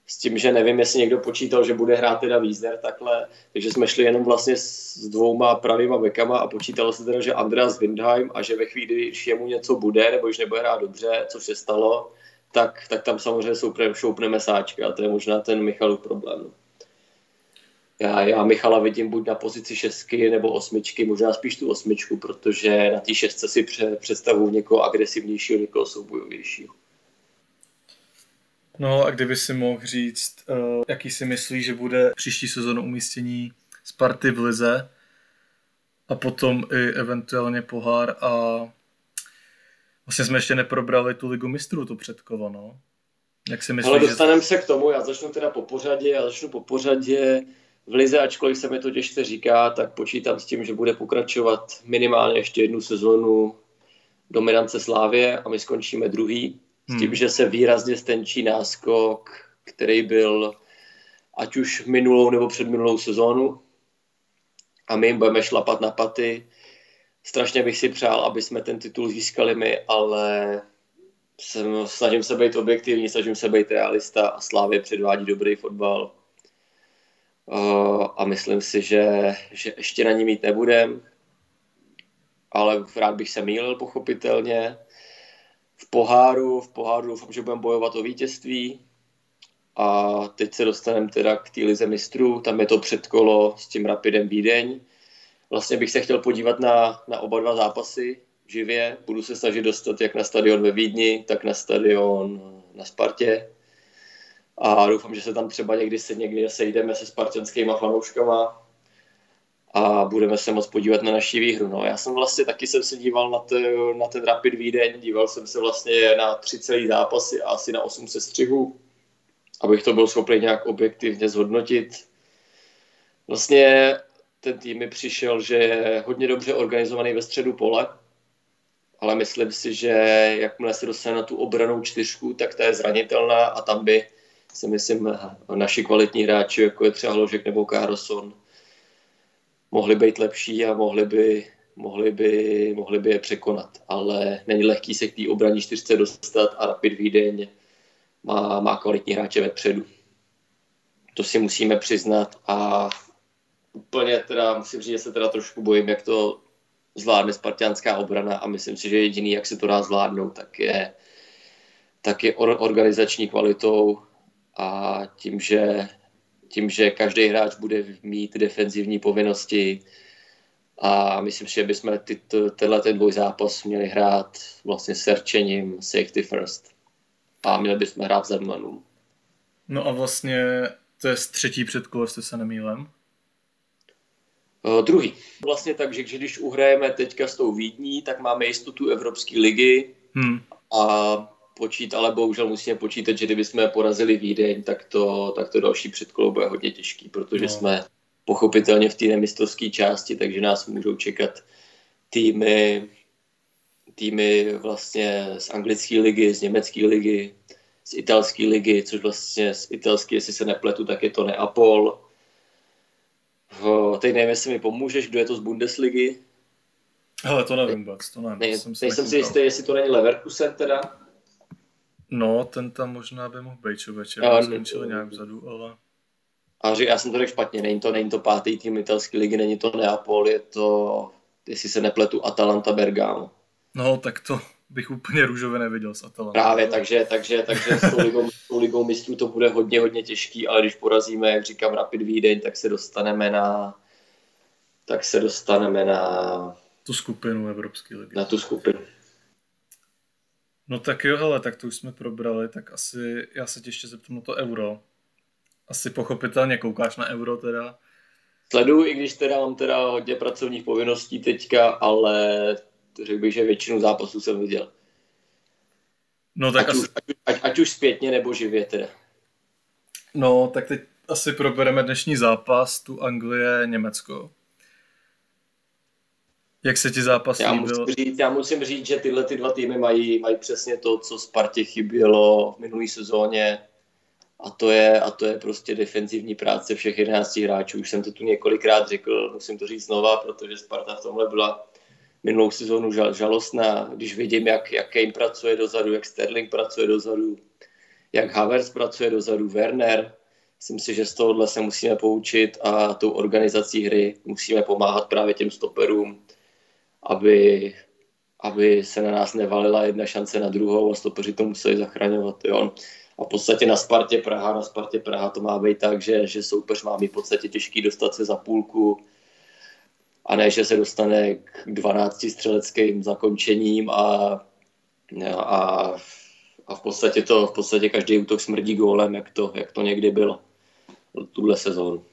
s tím, že nevím, jestli někdo počítal, že bude hrát teda Wiesner takhle, takže jsme šli jenom vlastně s 2 pravýma bekama a počítalo se teda, že Andreas Windheim a že ve chvíli, když jemu něco bude, nebo když nebude hrát dobře, což se stalo, tak tam samozřejmě šoupneme Sáčka a to je možná ten Michalův problém. Já Michala vidím buď na pozici 6 nebo 8, možná spíš tu 8, protože na té 6 si představuji někoho agresivnějšího, někoho soubojovějšího. No a kdyby si mohl říct, jaký si myslí, že bude příští sezónu umístění Sparty v lize a potom i eventuálně pohár a vlastně jsme ještě neprobrali tu ligu mistrů, to předkolo, no? Jak si myslíš, ale dostaneme se k tomu, já začnu teda po pořadě, v lize, ačkoliv se mi to těžce říká, tak počítám s tím, že bude pokračovat minimálně ještě jednu sezonu dominance Slávie a my skončíme druhý, s tím, že se výrazně stenčí náskok, který byl ať už minulou nebo předminulou sezónu a my jim budeme šlapat na paty. Strašně bych si přál, aby jsme ten titul získali my, ale snažím se být objektivní, snažím se být realista a Slávě předvádí dobrý fotbal. A myslím si, že ještě na ní mít nebudem, ale rád bych se mýlil pochopitelně. V poháru doufám, že budeme bojovat o vítězství a teď se dostaneme teda k té lize mistrů, tam je to předkolo s tím Rapidem Vídeň. Vlastně bych se chtěl podívat na oba dva zápasy živě, budu se snažit dostat jak na stadion ve Vídni, tak na stadion na Spartě. A doufám, že se tam třeba někdy sejdeme se spartanskýma fanouškama a budeme se moc podívat na naši výhru. No, já jsem vlastně taky se díval na ten Rapid Vídeň, díval jsem se vlastně na 3 celý zápasy a asi na 8 sestřihů, abych to byl schopný nějak objektivně zhodnotit. Vlastně ten tým mi přišel, že je hodně dobře organizovaný ve středu pole, ale myslím si, že jakmile se dostane na tu obranou 4, tak ta je zranitelná a tam by si myslím, naši kvalitní hráči, jako je třeba Hložek nebo Karlsson, mohli být lepší a mohli by je překonat. Ale není lehký se k té obraní 4 dostat a Rapid Vídeň má kvalitní hráče vepředu. To si musíme přiznat a úplně teda, musím říct, že se teda trošku bojím, jak to zvládne spartianská obrana a myslím si, že jediný, jak se to dá zvládnout, tak je organizační kvalitou a tím, že každý hráč bude mít defenzivní povinnosti a myslím, že bychom tenhle dvojzápas měli hrát vlastně s rčením safety first a měli bychom hrát za dmanů. No a vlastně to je 3. předkolo, jestli se nemýlím? Druhý. Vlastně tak, že když uhrajeme teďka s tou Vídní, tak máme jistotu Evropské ligy a ale bohužel musíme počítat, že kdyby jsme porazili Vídeň, tak to další předkolo bude hodně těžký, protože jsme pochopitelně v té nemistrovské části, takže nás můžou čekat týmy vlastně z anglické ligy, z německé ligy, z italské ligy, což vlastně z italské, jestli se nepletu, tak je to Neapol. Teď nevím, jestli mi pomůžeš, kdo je to z Bundesligy. Hele, to nevím, nejsem si jistý, jestli to není Leverkusen teda. No, ten tam možná by mohl být, člověče, já skončil nějak vzadu, ale... A já jsem to řekl špatně, není to 5. tým italské ligy, není to Neapol, je to, jestli se nepletu, Atalanta Bergamo. No, tak to bych úplně růžově neviděl s Atalanta. Právě, takže s tou ligou mistrů to bude hodně těžký, ale když porazíme, jak říkám, Rapid Vídeň, tak se dostaneme na... Tu skupinu evropské ligy. Na tu skupinu. No tak jo, hele, tak to už jsme probrali, tak asi já se tě ještě zeptám na to euro. Asi pochopitelně koukáš na euro teda. Sleduju, i když teda mám teda hodně pracovních povinností teďka, ale řekl bych, že většinu zápasů jsem viděl. No tak ať už zpětně nebo živě teda. No tak teď asi probereme dnešní zápas, tu Anglie-Německo. Jak se ti zápas líbil? Já musím říct, že tyhle ty dva týmy mají přesně to, co Spartě chybělo v minulý sezóně. A to je prostě defenzivní práce všech 11 hráčů. Už jsem to tu několikrát řekl, musím to říct znova, protože Sparta v tomhle byla minulou sezónu žalostná. Když vidím, jak Kane pracuje dozadu, jak Sterling pracuje dozadu, jak Havertz pracuje dozadu, Werner. Myslím si, že z tohohle se musíme poučit a tou organizací hry musíme pomáhat právě těm stoperům, aby se na nás nevalila jedna šance na druhou a stopeři to museli zachraňovat. Jo? A v podstatě na Spartě Praha to má být tak, že soupeř má být v podstatě těžký dostat se za půlku a ne, že se dostane k 12 střeleckým zakončením a v podstatě každý útok smrdí gólem, jak to někdy bylo tuhle sezónu.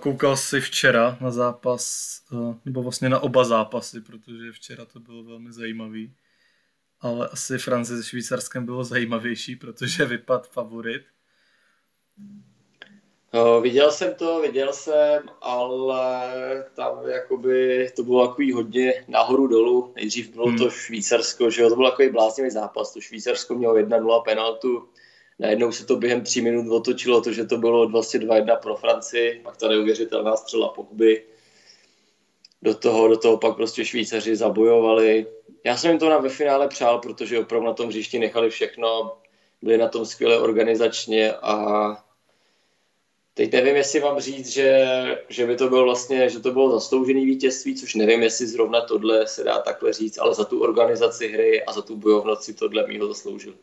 Koukal jsi včera na zápas, nebo vlastně na oba zápasy, protože včera to bylo velmi zajímavý. ale asi Francie se Švýcarskem bylo zajímavější, protože vypad favorit. Viděl jsem, ale tam jakoby to bylo takový hodně nahoru dolů. Nejdřív bylo to Švýcarsko, že jo, to byl takový bláznivý zápas. To Švýcarsko mělo 1-0 penaltu. Najednou se to během 3 minut otočilo, to, že to bylo 2-1 pro Francii, pak ta neuvěřitelná střela Pogby. Do toho pak prostě Švýcaři zabojovali. Já jsem jim to ve finále přál, protože opravdu na tom hřišti nechali všechno, byli na tom skvěle organizačně a teď nevím, jestli vám říct, že by to bylo vlastně, že to bylo zasloužený vítězství, což nevím, jestli zrovna tohle se dá takhle říct, ale za tu organizaci hry a za tu bojovnost si tohle mýho zasloužil.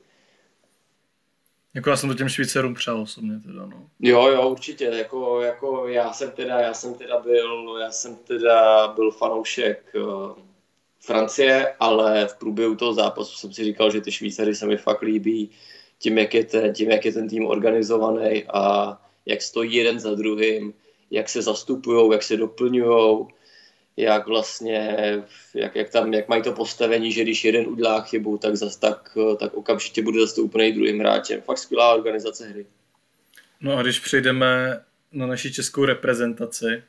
Jako já jsem to těm Švýcerům přál osobně teda, no. Jo, určitě, jako já jsem teda byl fanoušek Francie, ale v průběhu toho zápasu jsem si říkal, že ty Švýceři se mi fakt líbí tím, jak je ten tým organizovaný a jak stojí jeden za druhým, jak se zastupujou, jak se doplňujou, jak vlastně, jak mají to postavení, že když jeden udělá chybu, tak okamžitě bude zastoupený druhým hráčem. Fakt skvělá organizace hry. No a když přejdeme na naši českou reprezentaci,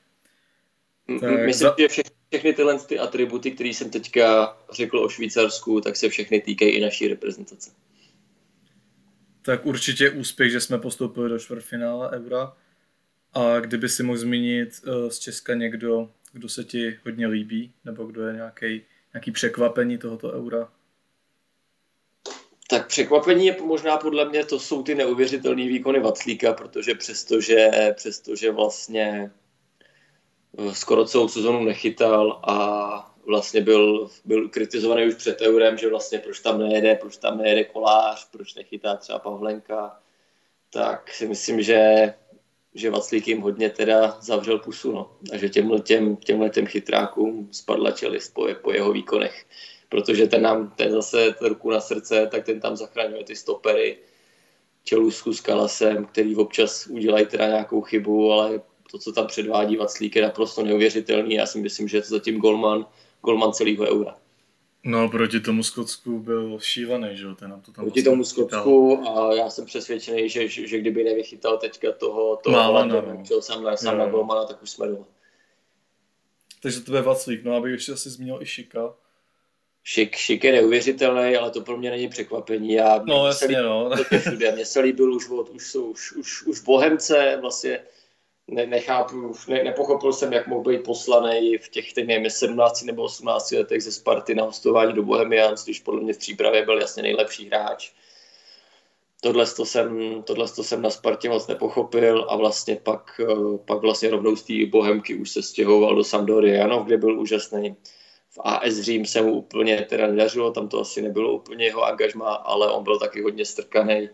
myslím, že všechny tyhle ty atributy, které jsem teďka řekl o Švýcarsku, tak se všechny týkají i naší reprezentace. Tak určitě úspěch, že jsme postoupili do čtvrtfinále Eura. A kdyby si mohl zmínit z Česka někdo, kdo se ti hodně líbí, nebo kdo je nějaký překvapení tohoto Eura? Tak překvapení je možná podle mě, to jsou ty neuvěřitelné výkony Vaclíka, protože přestože vlastně skoro celou sezonu nechytal a vlastně byl kritizovaný už před Eurem, že vlastně proč tam nejede Kolář, proč nechytá třeba Pavlenka, tak si myslím, že Vaclík jim hodně teda zavřel pusu, no. A že těmhletem chytrákům spadla čelist po jeho výkonech, protože ten zase ruku na srdce, tak ten tam zachraňuje ty stopery Čelůsku s Kalasem, který občas udělají teda nějakou chybu, ale to, co tam předvádí Vaclík, je naprosto neuvěřitelný. Já si myslím, že je to zatím golman celého Eura. No, proti tomu Skotsku byl šívaný, že jo? Proti tomu Skotsku a já jsem přesvědčený, že kdyby nevychytal teďka toho Holanda, nechtěl sám na golmana, tak už jsme doma. Takže to je Vaclík. No, abych ještě asi zmínil i Schicka. Schick je neuvěřitelný, ale to pro mě není překvapení. Mně se líbil už Bohemce vlastně. Nepochopil jsem, jak mohl být poslaný v těch, nevím, 17 nebo 18 letech ze Sparty na hostování do Bohemians, když podle mě v přípravě byl jasně nejlepší hráč. Tohle jsem na Spartě moc nepochopil a vlastně pak vlastně rovnou z té Bohemky už se stěhoval do Sampdorie, ano, kde byl úžasný. V AS Řím se mu úplně teda nedařilo, tam to asi nebylo úplně jeho angažmá, ale on byl taky hodně strkaný,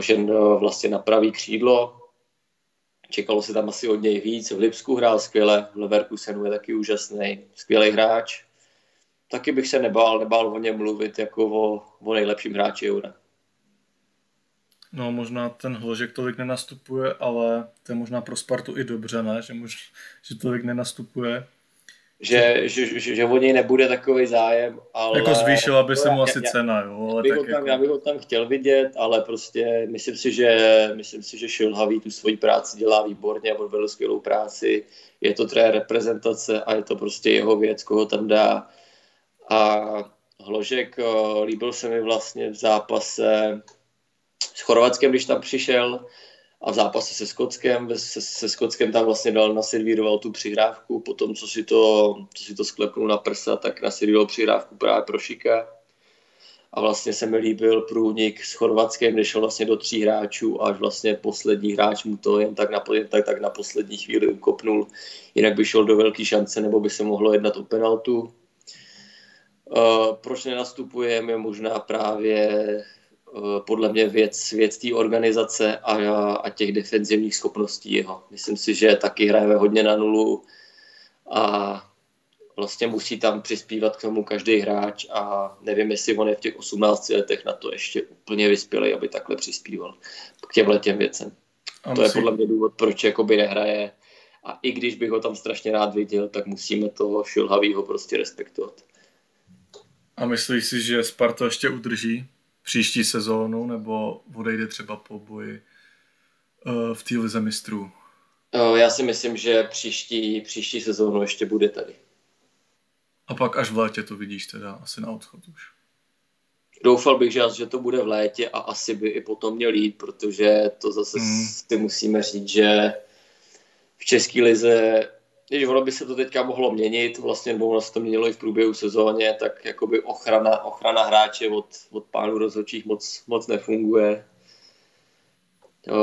že vlastně na pravý křídlo. Čekalo se tam asi od něj víc, v Lipsku hrál skvěle, v Leverkusenu je taky úžasný, skvělý hráč. Taky bych se nebál o něm mluvit jako o nejlepším hráči Eura. No možná ten Hložek tolik nenastupuje, ale to je možná pro Spartu i dobře, ne? Že tolik nenastupuje. Že o něj nebude takový zájem, ale... Jako zvýšila by se mu asi cena, jo? Ale já bych ho tam chtěl vidět, ale prostě myslím si, že Šilhavý tu svoji práci dělá výborně a odvedl skvělou práci. Je to teda reprezentace a je to prostě jeho věc, koho tam dá. A Hložek líbil se mi vlastně v zápase s Chorvatskem, když tam přišel, a v zápase se Skotskem tam vlastně naservíroval tu přihrávku, potom co si to sklepnul na prsa, tak naservíroval přihrávku právě pro Schicka. A vlastně se mi líbil průnik s Chorvatskem, kde šel vlastně do 3 hráčů, až vlastně poslední hráč mu to jen tak na poslední chvíli ukopnul, jinak by šel do velké šance, nebo by se mohlo jednat o penaltu. Proč nenastupujeme, je možná právě podle mě věc té organizace a těch defenzivních schopností jeho. Myslím si, že taky hrajeme hodně na nulu a vlastně musí tam přispívat k tomu každý hráč a nevím, jestli on je v těch 18 letech na to ještě úplně vyspělej, aby takhle přispíval k těmhletěm věcem. To je podle mě důvod, proč jakoby nehraje a i když bych ho tam strašně rád viděl, tak musíme toho Šilhavýho prostě respektovat. A myslíš si, že Sparta ještě udrží příští sezónu, nebo odejde třeba po boji v té lize mistrů? Já si myslím, že příští sezónu ještě bude tady. A pak až v létě to vidíš teda asi na odchod už. Doufal bych, že to bude v létě a asi by i potom měl jít, protože to zase si musíme říct, že v české lize, když ono by se to teďka mohlo měnit, vlastně nebo se to měnilo i v průběhu sezóně, tak jakoby ochrana hráče od pánů rozhodčích moc nefunguje.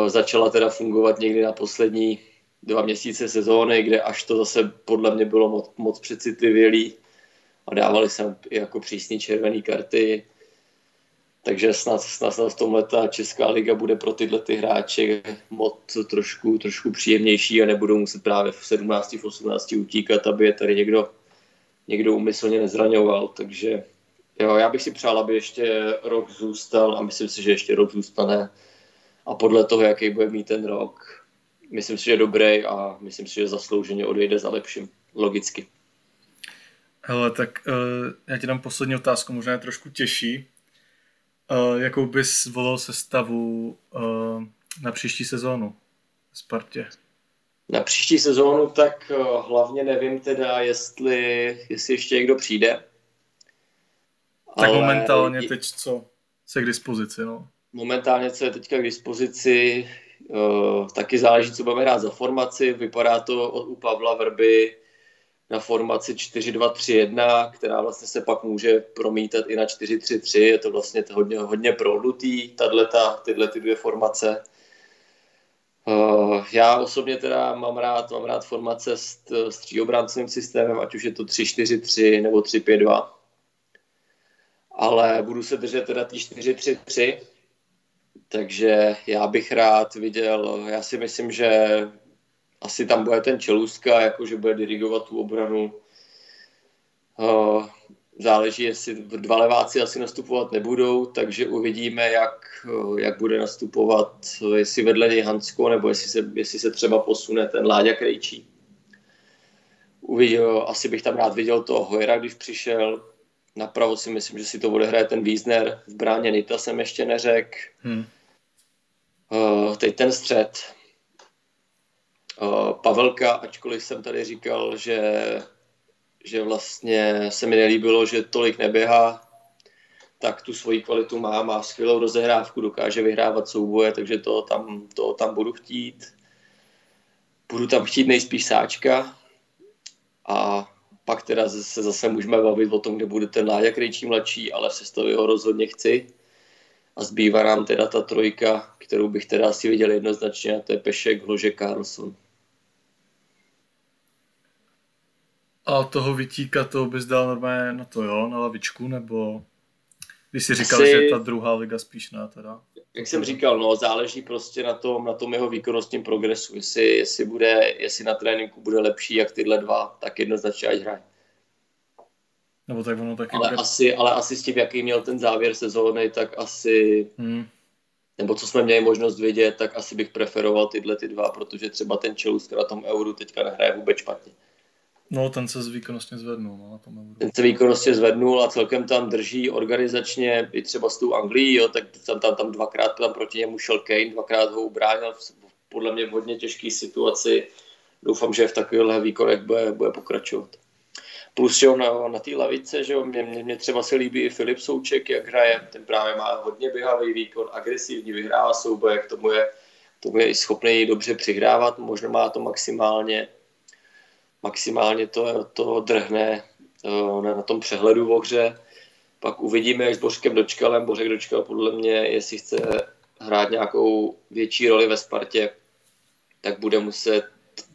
Začala teda fungovat někdy na poslední 2 měsíce sezóny, kde až to zase podle mě bylo moc přecitlivělý a dávali se jako přísný červený karty. Takže snad v tomhle ta Česká liga bude pro tyhle ty hráče moc trošku příjemnější a nebudou muset právě v 17, v 18 utíkat, aby je tady někdo úmyslně nezraňoval. Takže jo, já bych si přál, aby ještě rok zůstal a myslím si, že ještě rok zůstane. A podle toho, jaký bude mít ten rok, myslím si, že je dobrý a myslím si, že zaslouženě odejde za lepším, logicky. Hele, tak já ti dám poslední otázku, možná je trošku těžší. Jakou bys volal sestavu na příští sezónu v Spartě? Na příští sezónu tak hlavně nevím teda, jestli ještě někdo přijde. Tak ale momentálně teď co se k dispozici? No? Momentálně co je teďka k dispozici, taky záleží, co budeme hrát za formaci. Vypadá to u Pavla Vrby na formaci 4-2-3-1, která vlastně se pak může promítat i na 4-3-3. Je to vlastně hodně prohlutý, tyhle dvě formace. Já osobně teda mám rád formace s tříobráncovým systémem, ať už je to 3-4-3 nebo 3-5-2. Ale budu se držet teda tý 4-3-3. Takže já bych rád viděl, já si myslím, že asi tam bude ten Čelůska, jakože bude dirigovat tu obranu. Záleží, jestli dva leváci asi nastupovat nebudou, takže uvidíme, jak bude nastupovat, jestli vedle něj Hancko, nebo jestli se třeba posune ten Láďa Krejčí. Asi bych tam rád viděl toho Hojera, když přišel. Napravo si myslím, že si to odehraje ten Wiesner. V bráně Nita jsem ještě neřekl. Teď ten střed. Pavelka, ačkoliv jsem tady říkal, že vlastně se mi nelíbilo, že tolik neběhá, tak tu svoji kvalitu má skvělou rozehrávku, dokáže vyhrávat souboje, takže to tam budu chtít. Budu tam chtít nejspíš Sáčka a pak teda se zase můžeme bavit o tom, kde bude ten Láďa Krejčí mladší, ale v sestavě ho rozhodně chci. A zbývá nám teda ta trojka, kterou bych teda asi viděl jednoznačně, a to je Pešek, Hložek, Karlsson. A toho Vitíka to bys dal normálně na to, jo? Na lavičku, nebo když jsi říkal, že ta druhá liga spíš ne, teda? Jak jsem říkal, no, záleží prostě na tom jeho výkonnostním progresu. Jestli na tréninku bude lepší jak tyhle dva, tak jednoznačně ať hraje. Nebo tak ono taky ale asi s tím, jaký měl ten závěr sezóny, tak asi, nebo co jsme měli možnost vidět, tak asi bych preferoval tyhle ty dva, protože třeba ten Čelůska na tom euru teďka nehraje vůbec špatně. No, ten se výkonnostně zvednul. No, na tom euru. Ten se výkonnostně zvednul a celkem tam drží organizačně, i třeba s tou Anglií, jo, tak tam dvakrát tam proti němu šel Kane, dvakrát ho ubránil, podle mě v hodně těžké situaci. Doufám, že v takovýhle výkonech bude pokračovat. Plus, že na té lavice, že mě třeba se líbí i Filip Souček, jak hraje, ten právě má hodně běhavý výkon, agresivní, vyhrává souboje, k tomu je i schopný dobře přihrávat, možná má to maximálně to drhne na tom přehledu v hře. Pak uvidíme, jak s Bořkem Dočkalem, Bořek Dočkal podle mě, jestli chce hrát nějakou větší roli ve Spartě, tak bude muset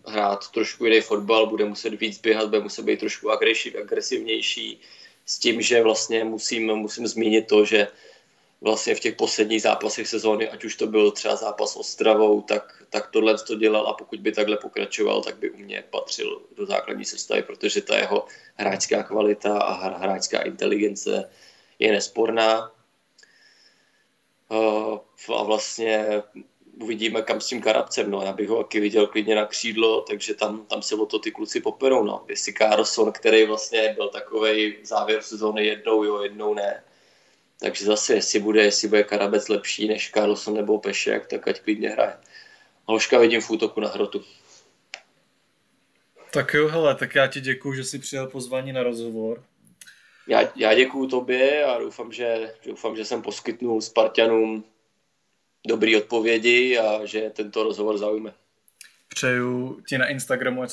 hrát trošku jiný fotbal, bude muset víc běhat, bude muset být trošku agresivnější s tím, že vlastně musím zmínit to, že vlastně v těch posledních zápasech sezóny, ať už to byl třeba zápas s Ostravou, tak tohle to dělal a pokud by takhle pokračoval, tak by u mě patřil do základní sestavy, protože ta jeho hráčská kvalita a hráčská inteligence je nesporná. A vlastně uvidíme, kam s tím Karabcem. No, já bych ho taky viděl klidně na křídlo, takže tam se o to ty kluci poperou. No. Jestli Karlsson, který vlastně byl takovej závěr sezóny jednou, jo, jednou ne. Takže zase, jestli bude Karabec lepší než Karlsson nebo Pešek, tak ať klidně hraje. Hoška vidím v útoku na Hrotu. Tak jo, hele, tak já ti děkuju, že jsi přijal pozvání na rozhovor. Já děkuju tobě a doufám, že jsem poskytnul Spartanům dobrý odpovědi a že tento rozhovor zaujme. Přeju ti na Instagramu, ať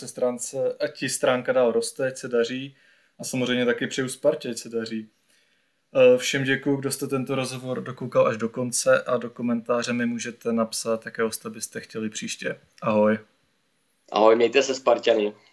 ti stránka dál roste, ať se daří, a samozřejmě taky přeju Spartě, ať se daří. Všem děkuju, kdo jste tento rozhovor dokoukal až do konce, a do komentáře mi můžete napsat, jakého byste chtěli příště. Ahoj. Ahoj, mějte se, Sparťani.